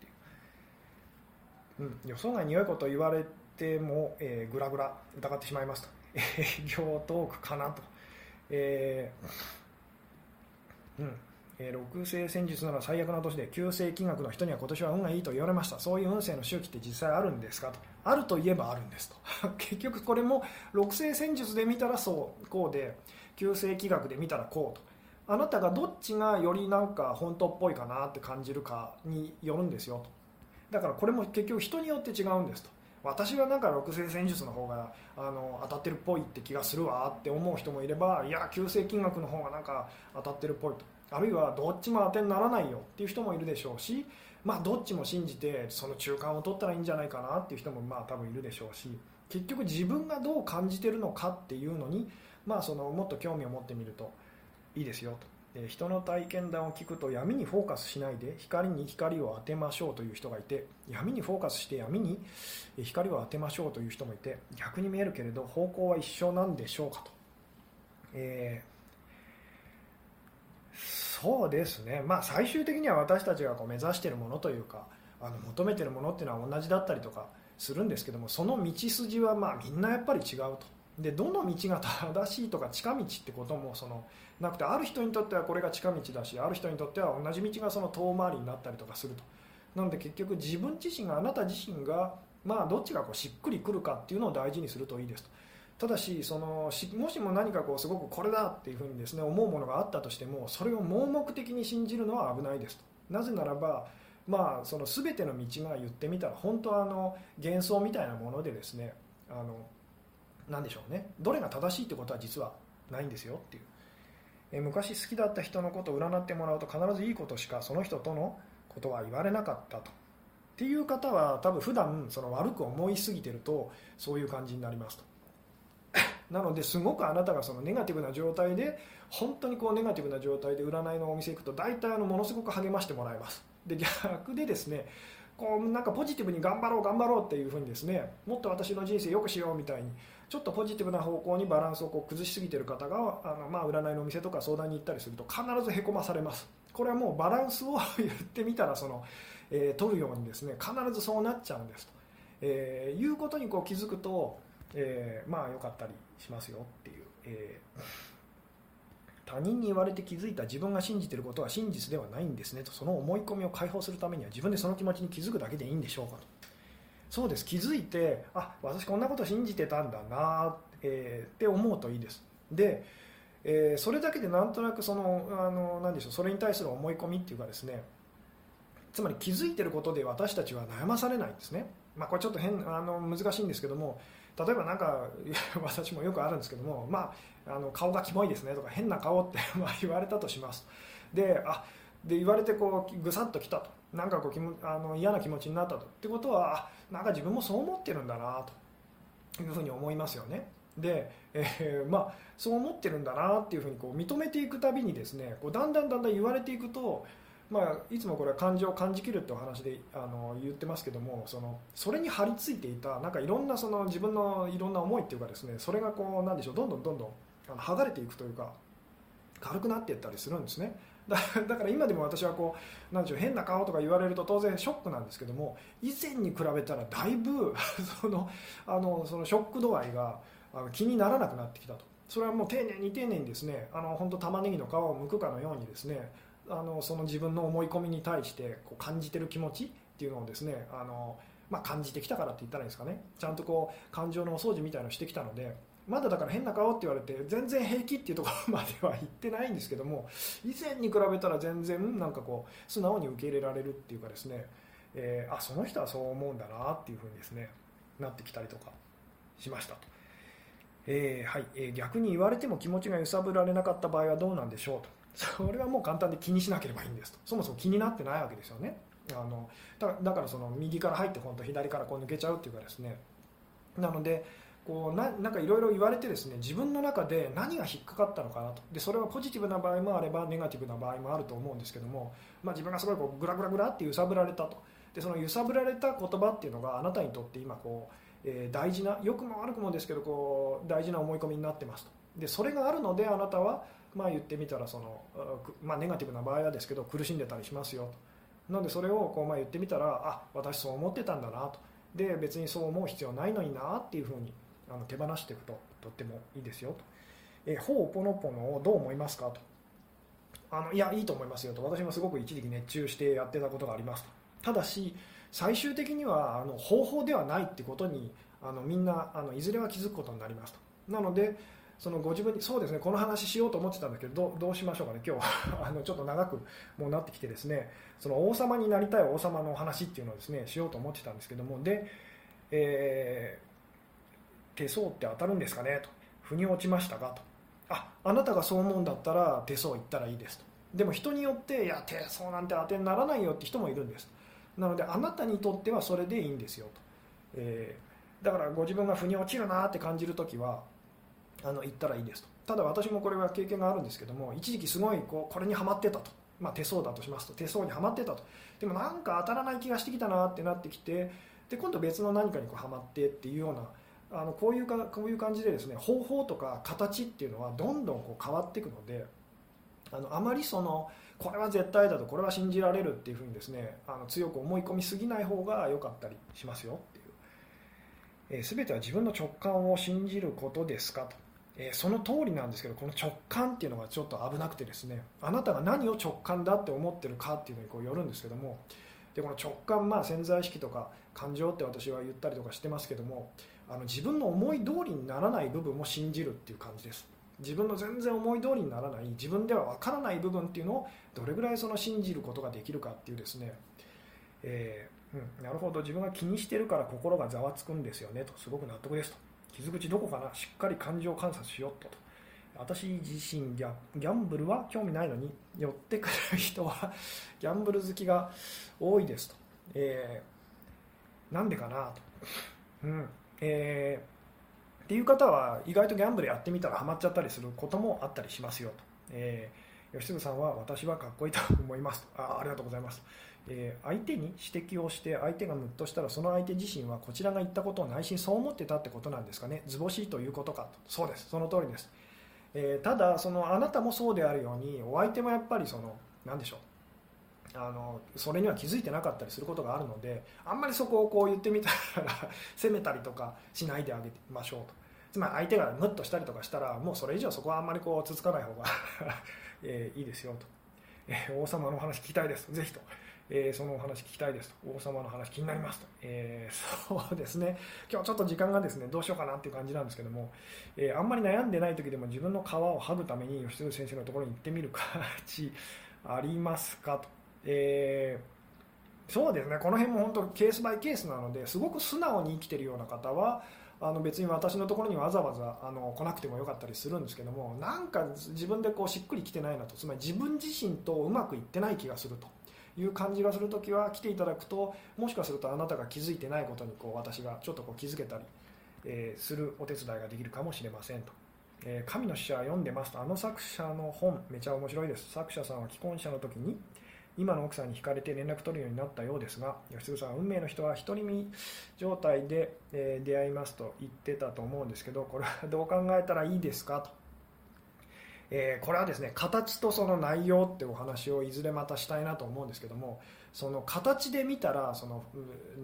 ていう、うん、予想外に良いことを言われても、えー、グラグラ疑ってしまいますと営業トークかなと、えー、うんろく世戦術なら最悪の年できゅう世紀学の人には今年は運がいいと言われました。そういう運勢の周期って実際あるんですかと。あるといえばあるんですと結局これもろく世戦術で見たらそうこうできゅう世紀学で見たらこうと、あなたがどっちがよりなんか本当っぽいかなって感じるかによるんですよと。だからこれも結局人によって違うんですと。私はなんかろく世戦術の方があの当たってるっぽいって気がするわって思う人もいれば、いやきゅう世紀学の方がなんか当たってるっぽいと、あるいはどっちも当てにならないよっていう人もいるでしょうし、まあ、どっちも信じてその中間を取ったらいいんじゃないかなっていう人もまあ多分いるでしょうし、結局自分がどう感じてるのかっていうのに、まあ、そのもっと興味を持ってみるといいですよと。で、人の体験談を聞くと闇にフォーカスしないで光に光を当てましょうという人がいて、闇にフォーカスして闇に光を当てましょうという人もいて、逆に見えるけれど方向は一緒なんでしょうかと。えーそうですね、まあ、最終的には私たちがこう目指しているものというかあの求めているものっていうのは同じだったりとかするんですけども、その道筋はまあみんなやっぱり違うと。でどの道が正しいとか近道ってこともそのなくて、ある人にとってはこれが近道だし、ある人にとっては同じ道がその遠回りになったりとかすると。なので結局自分自身があなた自身が、まあ、どっちがこうしっくりくるかっていうのを大事にするといいですと。ただしそのもしも何かこうすごくこれだっていうふうにですね思うものがあったとしても、それを盲目的に信じるのは危ないですと。なぜならば、まあ、その全ての道が言ってみたら本当はあの幻想みたいなものでですね、あのなんでしょうね、どれが正しいってことは実はないんですよっていう。え昔好きだった人のことを占ってもらうと必ずいいことしかその人とのことは言われなかったとっていう方は多分普段その悪く思いすぎてるとそういう感じになりますと。なのですごくあなたがそのネガティブな状態で本当にこうネガティブな状態で占いのお店行くと大体あのものすごく励ましてもらえます。で逆でですねこうなんかポジティブに頑張ろう頑張ろうっていう風にですね、もっと私の人生良くしようみたいにちょっとポジティブな方向にバランスをこう崩しすぎている方があのまあ占いのお店とか相談に行ったりすると必ずへこまされます。これはもうバランスを言ってみたらその、えー、取るようにですね必ずそうなっちゃうんですと、えー、いうことにこう気づくとえー、まあ良かったりしますよっていう、えー、他人に言われて気づいた自分が信じていることは真実ではないんですねと。その思い込みを解放するためには自分でその気持ちに気づくだけでいいんでしょうかと。そうです、気づいてあ私こんなこと信じてたんだな、えー、って思うといいです。で、えー、それだけでなんとなくそのあの何でしょう、それに対する思い込みっていうかですね、つまり気づいていることで私たちは悩まされないんですね。まあ、これちょっと変あの難しいんですけども、例えばなんか私もよくあるんですけども、まあ、あの顔がキモいですねとか変な顔ってまあ言われたとします。であで言われてこうぐさっときたと、なんかこうあの嫌な気持ちになったとってことはなんか自分もそう思ってるんだなというふうに思いますよね。で、えーまあ、そう思ってるんだなっていうふうにこう認めていくたびにですね、こうだんだんだんだん言われていくと、まあ、いつもこれは感情を感じきるってお話であの言ってますけども、そのそれに張り付いていたなんかいろんなその自分のいろんな思いっていうかですね、それがこうなんでしょう、どんどんどんどん剥がれていくというか軽くなっていったりするんですね。だから今でも私はこうなんでしょう、変な顔とか言われると当然ショックなんですけども、以前に比べたらだいぶそのあのそのショック度合いが気にならなくなってきたと。それはもう丁寧に丁寧にですね、あの本当玉ねぎの皮を剥くかのようにですね、あのその自分の思い込みに対してこう感じてる気持ちっていうのをですね、あの、まあ、感じてきたからって言ったらいいですかね、ちゃんとこう感情のお掃除みたいなのをしてきたので、まだだから変な顔って言われて全然平気っていうところまでは行ってないんですけども、以前に比べたら全然なんかこう素直に受け入れられるっていうかですね、えー、あその人はそう思うんだなっていうふうにですねなってきたりとかしましたと。えーはいえー、逆に言われても気持ちが揺さぶられなかった場合はどうなんでしょうと。それはもう簡単で気にしなければいいんですと。そもそも気になってないわけですよね。あの だ, だからその右から入って本当左からこう抜けちゃうっていうかですね、なのでこう な, なんかいろいろ言われてですね、自分の中で何が引っかかったのかなと。でそれはポジティブな場合もあればネガティブな場合もあると思うんですけども、まあ、自分がすごいこうグラグラグラって揺さぶられたと。でその揺さぶられた言葉っていうのがあなたにとって今こう、えー、大事な、良くも悪くもですけどこう大事な思い込みになってますと。でそれがあるのであなたはまあ言ってみたらその、まあ、ネガティブな場合はですけど苦しんでたりしますよと。なのでそれをこうまあ言ってみたら、あ私そう思ってたんだなと。で別にそう思う必要ないのになっていうふうにあの手放していくととってもいいですよと。えほうぽのぽのをどう思いますかと。あのいやいいと思いますよと、私もすごく一時期熱中してやってたことがありますと。ただし最終的にはあの方法ではないってことにあのみんなあのいずれは気づくことになりますと。なのでそのご自分にそうですね、この話しようと思ってたんだけど ど, どうしましょうかね今日はあのちょっと長くもうなってきてですね、その王様になりたい王様の話っていうのをですねしようと思ってたんですけども、で、えー、手相って当たるんですかねと、腑に落ちましたかと、あ、あなたがそう思うんだったら手相行ったらいいですと。でも人によっていや手相なんて当てにならないよって人もいるんです。なのであなたにとってはそれでいいんですよと、えー、だからご自分が腑に落ちるなって感じるときはあの言ったらいいですと。ただ私もこれは経験があるんですけども、一時期すごいこうこれにはまってたと、まあ、手相だとしますと手相にはまってたと。でもなんか当たらない気がしてきたなってなってきて、で今度別の何かにこうはまってっていうようなあのこういうかこういう感じでですね、方法とか形っていうのはどんどんこう変わっていくので、あのあまりそのこれは絶対だとこれは信じられるっていうふうにですね、あの強く思い込みすぎない方が良かったりしますよっていう、えー、全ては自分の直感を信じることですかと、えー、その通りなんですけど、この直感っていうのがちょっと危なくてですね、あなたが何を直感だって思ってるかっていうのにこうよるんですけども、でこの直感、まあ、潜在意識とか感情って私は言ったりとかしてますけども、あの自分の思い通りにならない部分も信じるっていう感じです。自分の全然思い通りにならない、自分では分からない部分っていうのをどれぐらいその信じることができるかっていうですね、えーうん、なるほど自分が気にしてるから心がざわつくんですよねと、すごく納得ですと、傷口どこかな、しっかり感情観察しよっとと、私自身ギャ、ギャンブルは興味ないのに寄ってくる人はギャンブル好きが多いですと、えー、なんでかなと、うんえーっていう方は意外とギャンブルやってみたらハマっちゃったりすることもあったりしますよと、えー、吉純さんは私はかっこいいと思いますと、 あ, ありがとうございます、えー、相手に指摘をして相手がムッとしたらその相手自身はこちらが言ったことを内心そう思ってたってことなんですかね、図星ということかと、そうです、その通りです、えー、ただそのあなたもそうであるようにお相手もやっぱりその何でしょう、あのそれには気づいてなかったりすることがあるので、あんまりそこをこう言ってみたら責めたりとかしないであげましょうと。つまり相手がムッとしたりとかしたらもうそれ以上そこはあんまりこうつつかない方がえいいですよと、え王様のお話聞きたいですと、ぜひと、えそのお話聞きたいですと、王様の話気になりますと、えそうですね、今日ちょっと時間がですねどうしようかなっていう感じなんですけども、えあんまり悩んでない時でも自分の皮を剥ぐために吉純先生のところに行ってみる価値ありますかと、えー、そうですね、この辺も本当ケースバイケースなので、すごく素直に生きているような方はあの別に私のところにわざわざあの来なくてもよかったりするんですけども、なんか自分でこうしっくりきてないなと、つまり自分自身とうまくいってない気がするという感じがするときは来ていただくと、もしかするとあなたが気づいてないことにこう私がちょっとこう気づけたり、えー、するお手伝いができるかもしれませんと。えー、神の使者読んでますと、あの作者の本めちゃ面白いです。作者さんは既婚者の時に今の奥さんに惹かれて連絡取るようになったようですが、吉純さんは運命の人は独り身状態で出会いますと言ってたと思うんですけど、これはどう考えたらいいですかと、えー、これはですね、形とその内容ってお話をいずれまたしたいなと思うんですけども、その形で見たらその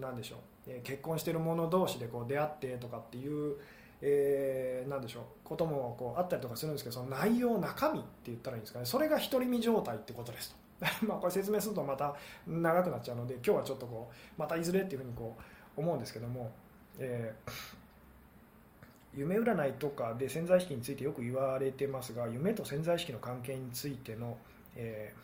何でしょう、結婚している者同士でこう出会ってとかっていう、えー、なんでしょうこともこうあったりとかするんですけど、その内容、中身って言ったらいいんですかね、それが独り身状態ってことですとまあこれ説明するとまた長くなっちゃうので、今日はちょっとこうまたいずれっていうふうにこう思うんですけども、え夢占いとかで潜在意識についてよく言われてますが、夢と潜在意識の関係についてのえ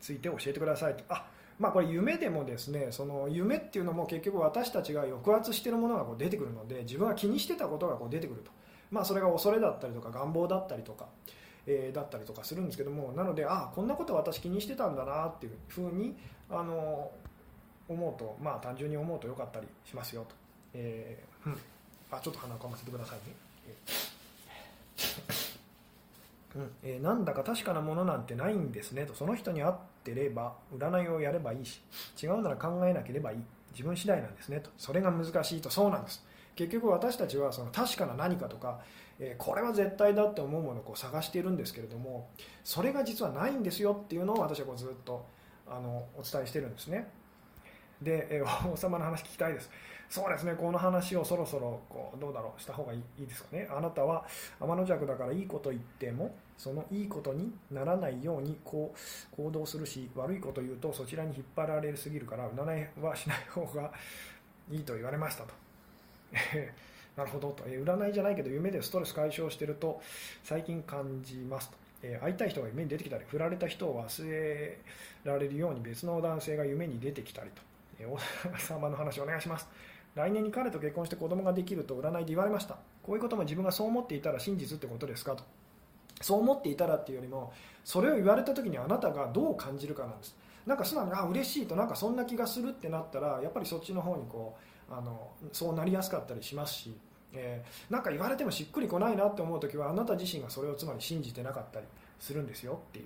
ついて教えてくださいと。あ、まあこれ夢でもですね、その夢っていうのも結局私たちが抑圧しているものがこう出てくるので、自分が気にしてたことがこう出てくると、まあそれが恐れだったりとか願望だったりとかだったりとかするんですけども、なのであこんなこと私気にしてたんだなっていうふうにあの思うと、まあ単純に思うとよかったりしますよと、えーうん、あちょっと鼻をかませてくださいね、うんえー、なんだか確かなものなんてないんですねと、その人に合ってれば占いをやればいいし、違うなら考えなければいい、自分次第なんですねと、それが難しいと。そうなんです。結局私たちはその確かな何かとか、えー、これは絶対だって思うものをこう探しているんですけれども、それが実はないんですよっていうのを私はこうずっとあのお伝えしているんですね。で、えー、王様の話聞きたいです。そうですね、この話をそろそろこうどうだろうした方がいいですかね。あなたは天の弱だからいいこと言ってもそのいいことにならないようにこう行動するし、悪いこと言うとそちらに引っ張られすぎるから占いはしない方がいいと言われましたとなるほどと、えー、占いじゃないけど夢でストレス解消してると最近感じますと、えー、会いたい人が夢に出てきたり、振られた人を忘れられるように別の男性が夢に出てきたりと、えー、お様の話お願いします。来年に彼と結婚して子供ができると占いで言われました。こういうことも自分がそう思っていたら真実ってことですかと。そう思っていたらっていうよりも、それを言われた時にあなたがどう感じるかなんです。なんか素直にあ嬉しいと、なんかそんな気がするってなったらやっぱりそっちの方にこうあのそうなりやすかったりしますし、えー、なんか言われてもしっくりこないなって思うときはあなた自身がそれをつまり信じてなかったりするんですよっていう、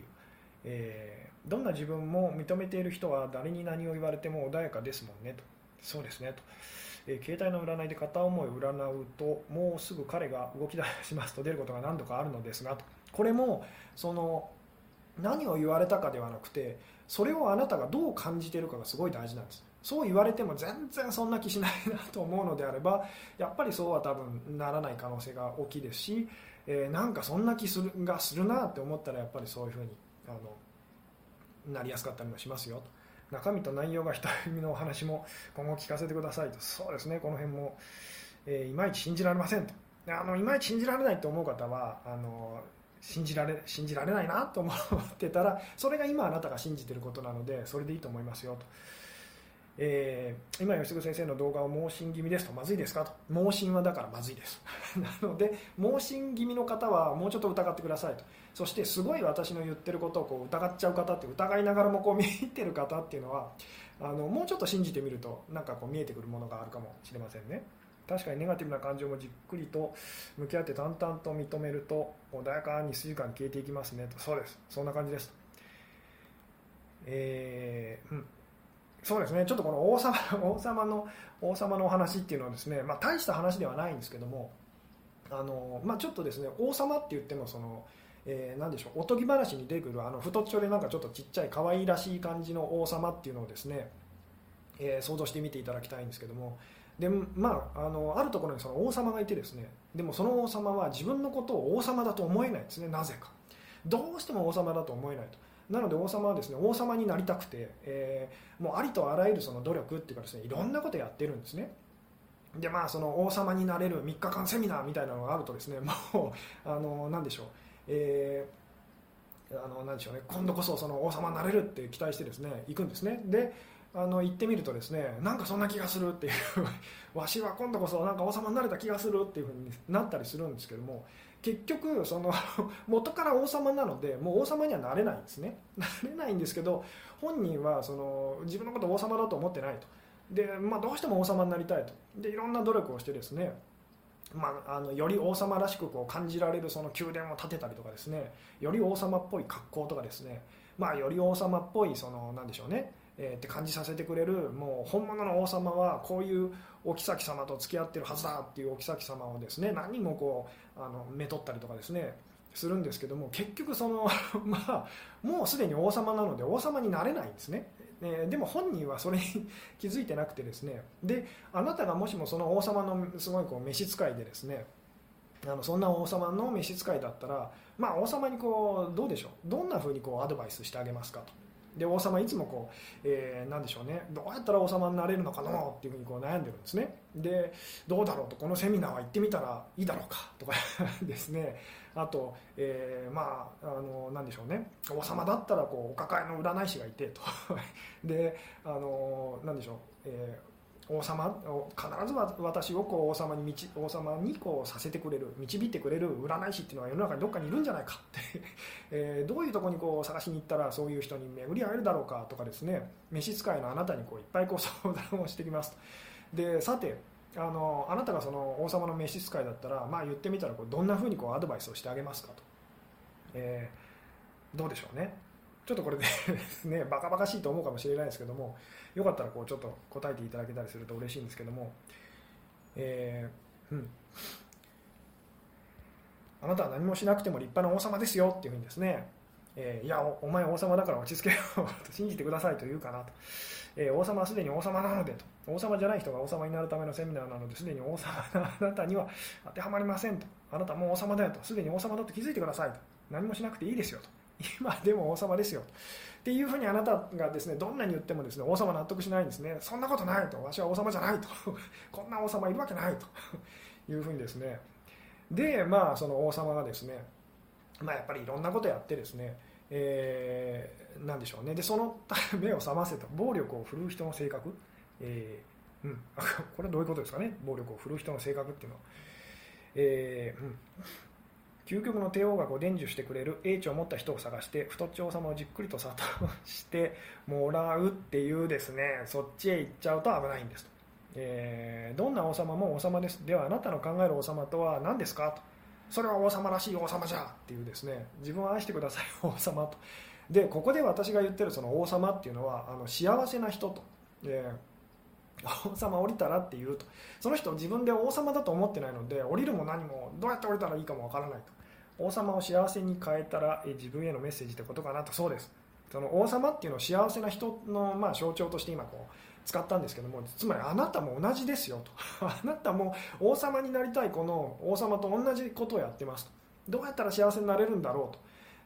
えー、どんな自分も認めている人は誰に何を言われても穏やかですもんねと。そうですねと、えー、携帯の占いで片思いを占うともうすぐ彼が動き出しますと出ることが何度かあるのですがと。これもその何を言われたかではなくて、それをあなたがどう感じているかがすごい大事なんです。そう言われても全然そんな気しないなと思うのであれば、やっぱりそうは多分ならない可能性が大きいですし、えー、なんかそんな気するがするなって思ったらやっぱりそういうふうにあのなりやすかったりもしますよと。中身と内容が人並みのお話も今後聞かせてくださいと。そうですね、この辺も、えー、いまいち信じられませんと。あのいまいち信じられないと思う方はあの信じられ信じられないなと思ってたら、それが今あなたが信じていることなのでそれでいいと思いますよと。えー、今吉久先生の動画を盲信気味ですと。まずいですかと。盲信はだからまずいですなので盲信気味の方はもうちょっと疑ってくださいと。そしてすごい私の言ってることをこう疑っちゃう方って、疑いながらもこう見てる方っていうのはあのもうちょっと信じてみるとなんかこう見えてくるものがあるかもしれませんね。確かにネガティブな感情もじっくりと向き合って淡々と認めると穏やかに数時間消えていきますねと。そうです、そんな感じですと。えーうんそうですね、ちょっとこの王様、王様の、王様のお話っていうのはですね、まあ、大した話ではないんですけども、あのまあ、ちょっとですね、王様って言ってもその、えー、何でしょう、おとぎ話に出てくるあの太っちょでなんかちょっとちっちゃい可愛いらしい感じの王様っていうのをですね、えー、想像してみていただきたいんですけども、でまあ、あのあるところにその王様がいてですね、でもその王様は自分のことを王様だと思えないんですね、なぜか。どうしても王様だと思えないと。なので王様はですね、王様になりたくて、えー、もうありとあらゆるその努力っていうかですね、いろんなことやってるんですね。でまあその王様になれるみっかかんセミナーみたいなのがあるとですね、もうあの何でしょう、えー、あの何でしょうね、今度こそその王様になれるって期待してですね、行くんですね。であの行ってみるとですね、なんかそんな気がするっていうわしは今度こそなんか王様になれた気がするっていう風になったりするんですけども、結局その元から王様なのでもう王様にはなれないんですね。なれないんですけど、本人はその自分のことを王様だと思ってないと。で、まあ、どうしても王様になりたいと。でいろんな努力をしてですね、まあ、あのより王様らしくこう感じられるその宮殿を建てたりとかですね、より王様っぽい格好とかですね、まあ、より王様っぽいそのなんでしょうね、えー、って感じさせてくれる、もう本物の王様はこういうお妃様と付き合ってるはずだっていうお妃様をですね、何人もこうあのめとったりとかですねするんですけども、結局そのまあもうすでに王様なので王様になれないんですね。えー、でも本人はそれに気づいてなくてですね、であなたがもしもその王様のすごいこう召使いでですね、あのそんな王様の召使いだったら、まあ王様にこうどうでしょう、どんな風にこうアドバイスしてあげますかと。で王様いつもこう、えー、なんでしょうね、どうやったら王様になれるのかなっていうふうにこう悩んでるんですね。でどうだろうと、このセミナーは行ってみたらいいだろうかとかですね、あと、えー、まああのなんでしょうね、王様だったらこうお抱えの占い師がいてとであのなんでしょう、えー、王様必ず私をこう王様に王様にこうさせてくれる、導いてくれる占い師っていうのは世の中にどっかにいるんじゃないかってえー、どういうところにこう探しに行ったらそういう人に巡り会えるだろうかとかですね、召使いのあなたにこういっぱいこう相談をしてきますと。でさてあのあなたがその王様の召使いだったら、まあ、言ってみたらこうどんなふうにこうアドバイスをしてあげますかと、えー、どうでしょうね。ちょっとこれでですねバカバカしいと思うかもしれないですけども、よかったらこうちょっと答えていただけたりすると嬉しいんですけども、えー、うんあなたは何もしなくても立派な王様ですよっていう風にですね、えー、いや お, お前王様だから落ち着けよと信じてくださいと言うかなと、えー、王様はすでに王様なのでと、王様じゃない人が王様になるためのセミナーなので、すでに王様のあなたには当てはまりませんと。あなたもう王様だよと。すでに王様だと気づいてくださいと。何もしなくていいですよと。今でも王様ですよっていうふうにあなたがですね、どんなに言ってもですね、王様納得しないんですね。そんなことないと。わしは王様じゃないと。こんな王様いるわけないというふうにですね。で、まあその王様がですね、まあやっぱりいろんなことやってですね、えー、なんでしょうね。で、その目を覚ませと。暴力を振るう人の性格。えーうん、これはどういうことですかね。暴力を振るう人の性格っていうのは、えーうん、究極の帝王学を伝授してくれる英知を持った人を探して太っちょ王様をじっくりと諭してもらうっていうですね、そっちへ行っちゃうと危ないんですと、えー、どんな王様も王様です。ではあなたの考える王様とは何ですかと。それは王様らしい王様じゃっていうですね、自分を愛してください王様と。で、ここで私が言ってるその王様っていうのは、あの幸せな人と、えー王様降りたらって言うと、その人自分で王様だと思ってないので、降りるも何もどうやって降りたらいいかもわからないと。王様を幸せに変えたら自分へのメッセージってことかなと。そうです。その王様っていうのを幸せな人のまあ象徴として今こう使ったんですけども、つまりあなたも同じですよと。あなたも王様になりたいこの王様と同じことをやってますと。どうやったら幸せになれるんだろ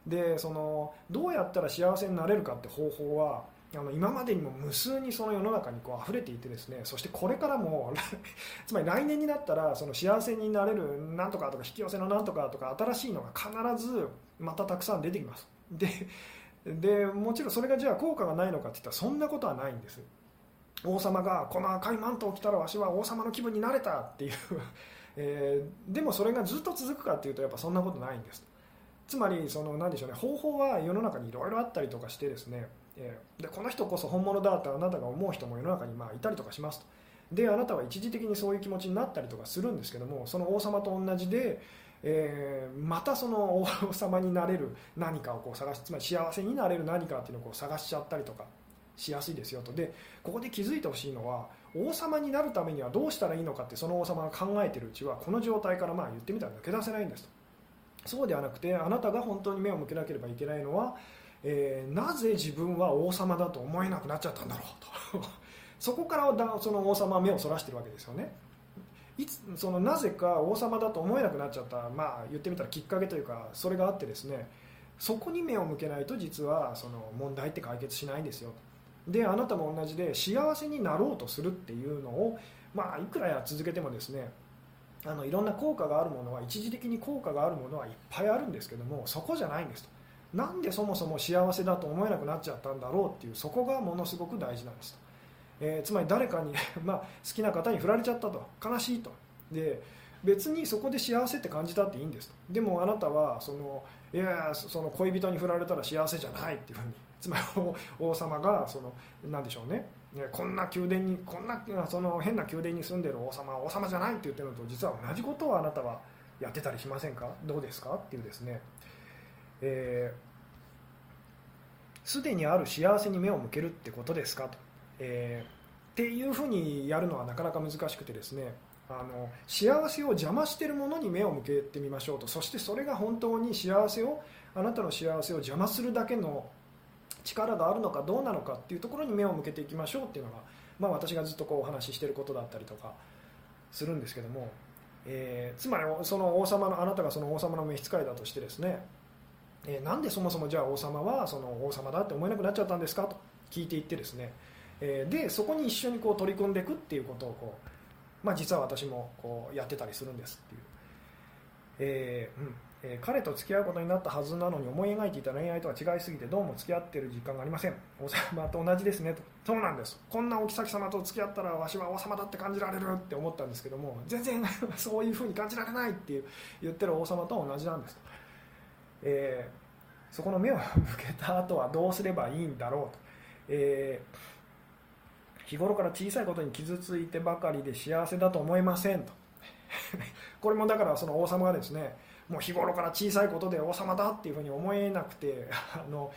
うと。で、そのどうやったら幸せになれるかって方法は、あの今までにも無数にその世の中にこう溢れていてですね、そしてこれからもつまり来年になったらその幸せになれるなんとかとか引き寄せのなんとかとか新しいのが必ずまたたくさん出てきます。 で, でもちろんそれがじゃあ効果がないのかっていったらそんなことはないんです。王様がこの赤いマントを着たらわしは王様の気分になれたっていう、えー、でもそれがずっと続くかっていうとやっぱそんなことないんです。つまりその何でしょうね、方法は世の中にいろいろあったりとかしてですね、でこの人こそ本物だってあなたが思う人も世の中にまあいたりとかしますと。であなたは一時的にそういう気持ちになったりとかするんですけども、その王様と同じで、えー、またその王様になれる何かをこう探し、つまり幸せになれる何かっていうのをこう探しちゃったりとかしやすいですよと。でここで気づいてほしいのは、王様になるためにはどうしたらいいのかってその王様が考えてるうちはこの状態からまあ言ってみたら抜け出せないんですと。そうではなくて、あなたが本当に目を向けなければいけないのは、えー、なぜ自分は王様だと思えなくなっちゃったんだろうとそこからその王様は目をそらしてるわけですよね。いつそのなぜか王様だと思えなくなっちゃった、まあ、言ってみたらきっかけというかそれがあってですね、そこに目を向けないと実はその問題って解決しないんですよ。であなたも同じで幸せになろうとするっていうのを、まあ、いくらや続けてもですね、あのいろんな効果があるものは一時的に効果があるものはいっぱいあるんですけども、そこじゃないんですと。なんでそもそも幸せだと思えなくなっちゃったんだろうっていう、そこがものすごく大事なんですと、えー、つまり誰かに、まあ、好きな方に振られちゃったと、悲しいと。で別にそこで幸せって感じたっていいんですと。でもあなたはそのいやその恋人に振られたら幸せじゃないっていうふうに、つまり王様がそのなんでしょうね、こんな宮殿にこんなその変な宮殿に住んでる王様は王様じゃないって言ってるのと実は同じことをあなたはやってたりしませんか、どうですかっていうですね、えー、すでにある幸せに目を向けるってことですかと、えー、っていうふうにやるのはなかなか難しくてですね、あの幸せを邪魔しているものに目を向けてみましょうと。そしてそれが本当に幸せをあなたの幸せを邪魔するだけの力があるのかどうなのかっていうところに目を向けていきましょうっていうのが、まあ、私がずっとこうお話ししていることだったりとかするんですけども、えー、つまりその王様のあなたがその王様の召使いだとしてですね、えー、なんでそもそもじゃあ王様はその王様だって思えなくなっちゃったんですかと聞いていってですね、えー、でそこに一緒にこう取り組んでいくっていうことをこう、まあ、実は私もこうやってたりするんですっていう、えーうんえー、彼と付き合うことになったはずなのに思い描いていた恋愛とは違いすぎてどうも付き合っている実感がありません。王様と同じですねと。そうなんです、こんなお妃様と付き合ったらわしは王様だって感じられるって思ったんですけども、全然そういう風に感じられないっていう言ってる王様と同じなんですと、えー、そこの目を向けた後はどうすればいいんだろうと、えー、日頃から小さいことに傷ついてばかりで幸せだと思えませんとこれもだからその王様がですね、もう日頃から小さいことで王様だっていうふうに思えなくて、あの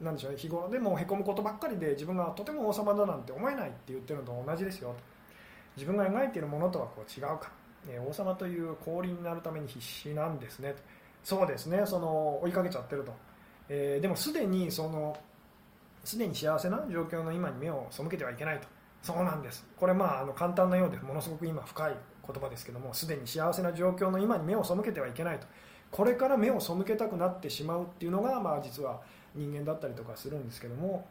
なんでしょうね、日頃でもへこむことばっかりで自分がとても王様だなんて思えないって言ってるのと同じですよと。自分が描いているものとはこう違うか、えー、王様という氷になるために必死なんですねと。そうですね、その追いかけちゃってると、えー、でもすでにそのすでに幸せな状況の今に目を背けてはいけないと。そうなんです。これまあ、あの簡単なようでものすごく今深い言葉ですけども、すでに幸せな状況の今に目を背けてはいけないと、これから目を背けたくなってしまうっていうのが、まあ、実は人間だったりとかするんですけども、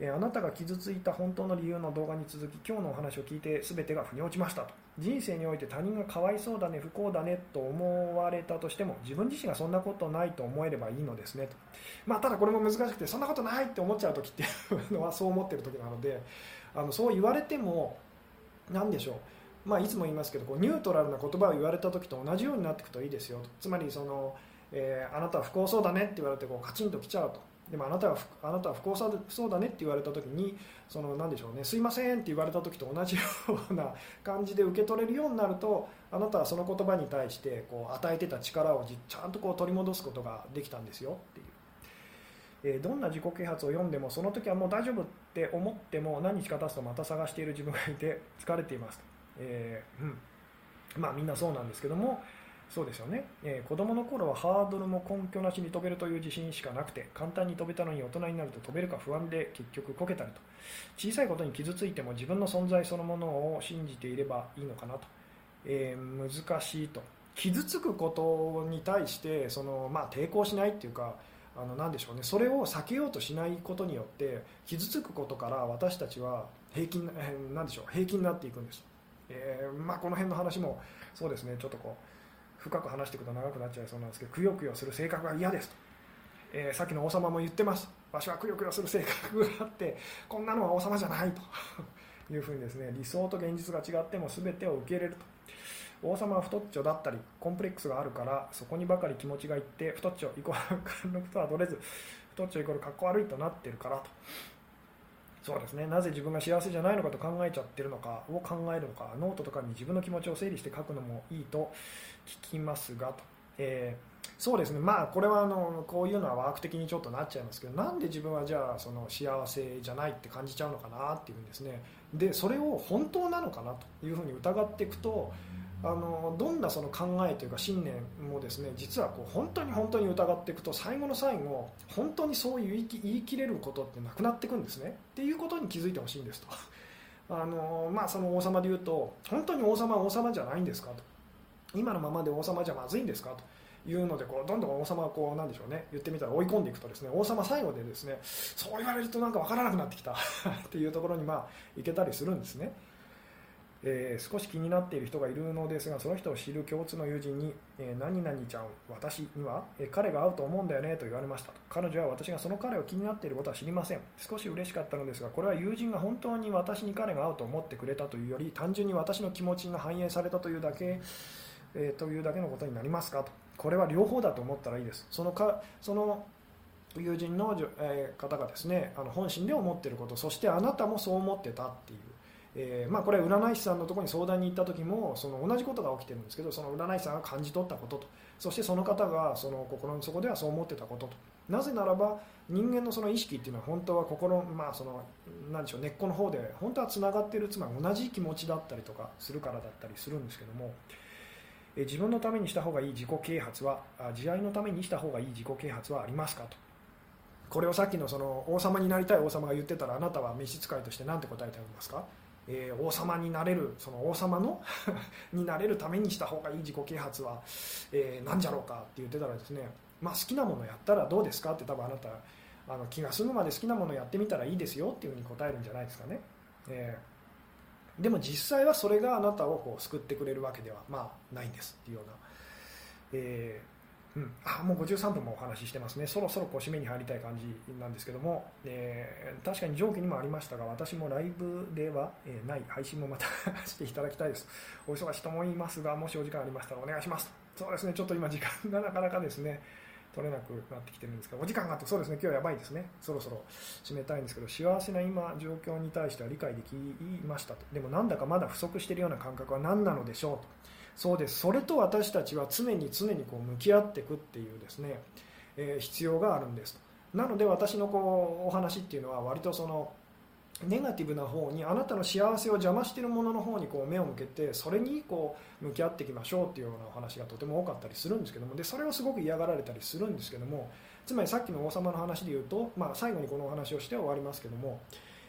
えー、あなたが傷ついた本当の理由の動画に続き、今日のお話を聞いて全てが腑に落ちましたと。人生において他人がかわいそうだね、不幸だねと思われたとしても、自分自身がそんなことないと思えればいいのですねと。まあ、ただこれも難しくて、そんなことないって思っちゃう時っていうのはそう思ってる時なので、あのそう言われても何でしょう、まあ、いつも言いますけど、こうニュートラルな言葉を言われた時と同じようになっていくといいですよと。つまりその、えー、あなたは不幸そうだねって言われてこうカチンときちゃうと。でもあなたは、あなたは不幸そうだねって言われた時に、その何でしょうね、すいませんって言われた時と同じような感じで受け取れるようになると、あなたはその言葉に対してこう与えてた力をちゃんとこう取り戻すことができたんですよっていう。どんな自己啓発を読んでも、その時はもう大丈夫って思っても、何日か経つとまた探している自分がいて疲れていますと、えーうん、まあみんなそうなんですけども、そうですよね、えー、子供の頃はハードルも根拠なしに飛べるという自信しかなくて、簡単に飛べたのに大人になると飛べるか不安で結局こけたりと。小さいことに傷ついても自分の存在そのものを信じていればいいのかなと、えー、難しいと。傷つくことに対してその、まあ、抵抗しないっていうか、あの何でしょうね、それを避けようとしないことによって傷つくことから私たちは平均、何でしょう、平均になっていくんです、えーまあ、この辺の話もそうですね、ちょっとこう深く話していくと長くなっちゃいそうなんですけど、くよくよする性格が嫌ですと、えー、さっきの王様も言ってます。わしはくよくよする性格があって、こんなのは王様じゃないというふうにですね、理想と現実が違っても全てを受け入れると。王様は太っちょだったりコンプレックスがあるから、そこにばかり気持ちがいって、太っちょイコール貫禄とは取れず、太っちょイコールかっこ悪いとなってるからと。そうですね、なぜ自分が幸せじゃないのかと考えちゃってるのかを考えるのか、ノートとかに自分の気持ちを整理して書くのもいいと聞きますがと、えー、そうですね、まあこれはあのこういうのはワーク的にちょっとなっちゃいますけど、なんで自分はじゃあその幸せじゃないって感じちゃうのかなっていうんですね。でそれを本当なのかなというふうに疑っていくと、あのどんなその考えというか信念もですね、実はこう本当に本当に疑っていくと、最後の最後本当にそういう言い切れることってなくなっていくんですねっていうことに気づいてほしいんですと。あの、まあ、その王様でいうと、本当に王様は王様じゃないんですかと、今のままで王様じゃまずいんですかというので、こうどんどん王様をこう、なんでしょうね、言ってみたら追い込んでいくとですね、王様最後でですね、そう言われるとなんか分からなくなってきたっていうところにまあいけたりするんですね。えー、少し気になっている人がいるのですが、その人を知る共通の友人に、えー、何々ちゃん、私には、えー、彼が合うと思うんだよねと言われましたと。彼女は私がその彼を気になっていることは知りません。少し嬉しかったのですが、これは友人が本当に私に彼が合うと思ってくれたというより、単純に私の気持ちが反映されたというだけ、えー、というだけのことになりますかと。これは両方だと思ったらいいです。そのか、その友人の、えー、方がですね、あの本心で思っていること、そしてあなたもそう思ってたっていう、えーまあ、これは占い師さんのところに相談に行った時もその同じことが起きてるんですけど、その占い師さんが感じ取ったことと、そしてその方がその心の底ではそう思ってたことと、なぜならば人間のその意識っていうのは本当は心、まあその何でしょう、根っこの方で本当はつながってる、つまり同じ気持ちだったりとかするからだったりするんですけども、えー、自分のためにした方がいい自己啓発は、あ、自愛のためにした方がいい自己啓発はありますかと。これをさっきのその王様になりたい王様が言ってたら、あなたは召使いとして何て答えてありますか。えー、王様になれる、その王様のになれるためにした方がいい自己啓発は、えー、何じゃろうかって言ってたらですね、まあ、好きなものやったらどうですかって、多分あなた、あの気が済むまで好きなものやってみたらいいですよっていうふうに答えるんじゃないですかね。えー、でも実際はそれがあなたをこう救ってくれるわけでは、まあ、ないんですっていうような、えーうん、あ、もうごじゅうさんぷんもお話ししてますね。そろそろこう締めに入りたい感じなんですけども、えー、確かに上記にもありましたが、私もライブではない配信もまたしていただきたいです。お忙しいと思いますが、もしお時間ありましたらお願いします。そうですね、ちょっと今時間がなかなかですね取れなくなってきてるんですけど、お時間があって、そうですね、今日やばいですね、そろそろ締めたいんですけど、幸せな今状況に対しては理解できましたと。でもなんだかまだ不足しているような感覚は何なのでしょうと。そうです、それと私たちは常に常にこう向き合っていくっていうですね、えー、必要があるんですと。なので私のこうお話っていうのは、割とそのネガティブな方に、あなたの幸せを邪魔しているものの方にこう目を向けて、それにこう向き合っていきましょうっていうようなお話がとても多かったりするんですけども、でそれをすごく嫌がられたりするんですけども、つまりさっきの王様の話でいうと、まあ、最後にこのお話をして終わりますけども、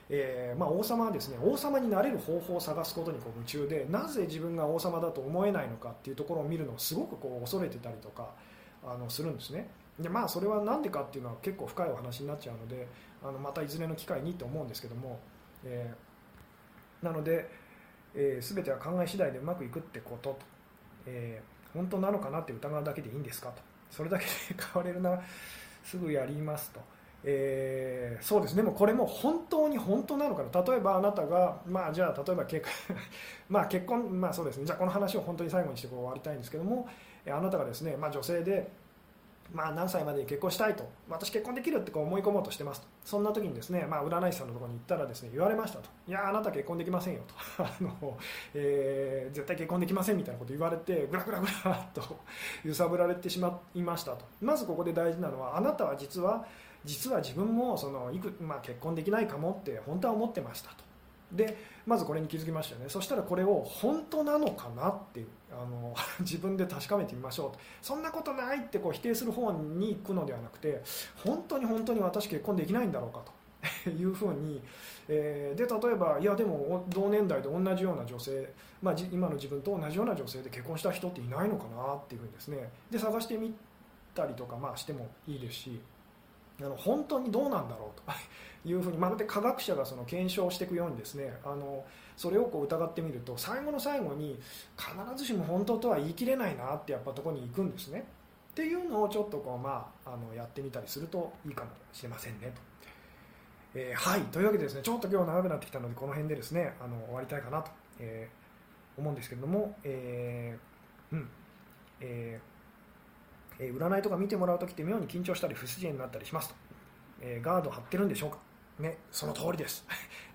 えーまあ、王様はですね、王様になれる方法を探すことにこう夢中で、なぜ自分が王様だと思えないのかっていうところを見るのをすごくこう恐れてたりとかあのするんですね。で、まあ、それは何でかっていうのは結構深いお話になっちゃうので、あのまたいずれの機会にと思うんですけども、えー、なので、えー、全ては考え次第でうまくいくってことと、えー、本当なのかなって疑うだけでいいんですかと、それだけで変われるならすぐやりますと、えー、そうですね、もうこれも本当に本当なのかな。例えばあなたが、まあ、じゃあ例えば結婚まあ結婚、まあそうですね、じゃあこの話を本当に最後にしてこう終わりたいんですけども、あなたがですね、まあ、女性で、まあ、何歳までに結婚したいと、私結婚できるってこう思い込もうとしてますと。そんな時にですね、まあ、占い師さんのところに行ったらですね、言われましたと、いやあなた結婚できませんよとあの、えー、絶対結婚できませんみたいなこと言われて、グラグラグラっと揺さぶられてしまいましたと。まずここで大事なのは、あなたは実は実は自分もそのいく、まあ、結婚できないかもって本当は思ってましたと。でまずこれに気づきましたよね。そしたらこれを本当なのかなっていうあの自分で確かめてみましょうと。そんなことないってこう否定する方に行くのではなくて、本当に本当に私結婚できないんだろうかというふうに、えー、で例えばいやでも同年代で同じような女性、まあ、今の自分と同じような女性で結婚した人っていないのかなっていうふうにですね、で探してみたりとか、まあ、してもいいですし、あの本当にどうなんだろうというふうにまるで科学者がその検証していくようにですね、あのそれをこう疑ってみると、最後の最後に必ずしも本当とは言い切れないなってやっぱとこに行くんですねっていうのをちょっとこう、まあ、あのやってみたりするといいかもしれませんねと、えー、はいというわけでですね、ちょっと今日長くなってきたのでこの辺でですねあの終わりたいかなと、えー、思うんですけれども、えー、うんえー占いとか見てもらうときって妙に緊張したり不自然になったりしますと、えー、ガード張ってるんでしょうかね、その通りです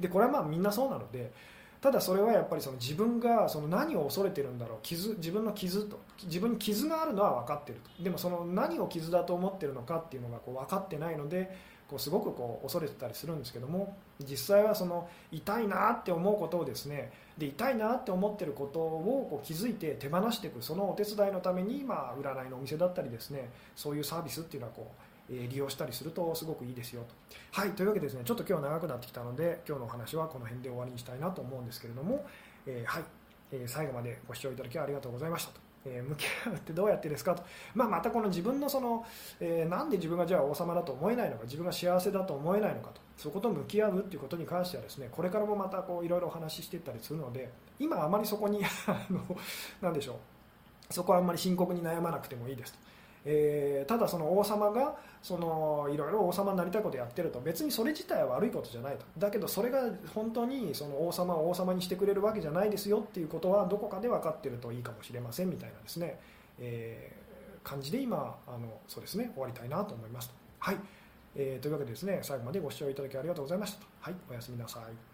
でこれはまあみんなそうなので、ただそれはやっぱりその自分がその何を恐れてるんだろう、傷、自分の傷と、自分に傷があるのは分かってると、でもその何を傷だと思ってるのかっていうのがこう分かってないので、こうすごくこう恐れてたりするんですけども、実際はその痛いなって思うことをですね、で痛いなって思ってることをこう気づいて手放していく、そのお手伝いのために、まあ、占いのお店だったりですね、そういうサービスっていうのはこう、えー、利用したりするとすごくいいですよと。はいというわけでですね、ちょっと今日長くなってきたので今日のお話はこの辺で終わりにしたいなと思うんですけれども、えー、はい、えー、最後までご視聴いただきありがとうございましたと。えー、向き合うってどうやってですかと、まあ、またこの自分のその、えー、なんで自分がじゃあ王様だと思えないのか、自分が幸せだと思えないのかと、そこと向き合うっていうことに関してはですね、これからもまたこういろいろお話ししていったりするので、今あまりそこにあのなんでしょう、そこはあんまり深刻に悩まなくてもいいですと、えー、ただその王様がそのいろいろ王様になりたいことやってると、別にそれ自体は悪いことじゃないと、だけどそれが本当にその王様を王様にしてくれるわけじゃないですよっていうことはどこかで分かってるといいかもしれませんみたいなですね、えー、感じで今あのそうですね終わりたいなと思います。はい、えー、というわけでですね、最後までご視聴いただきありがとうございました。はい、おやすみなさい。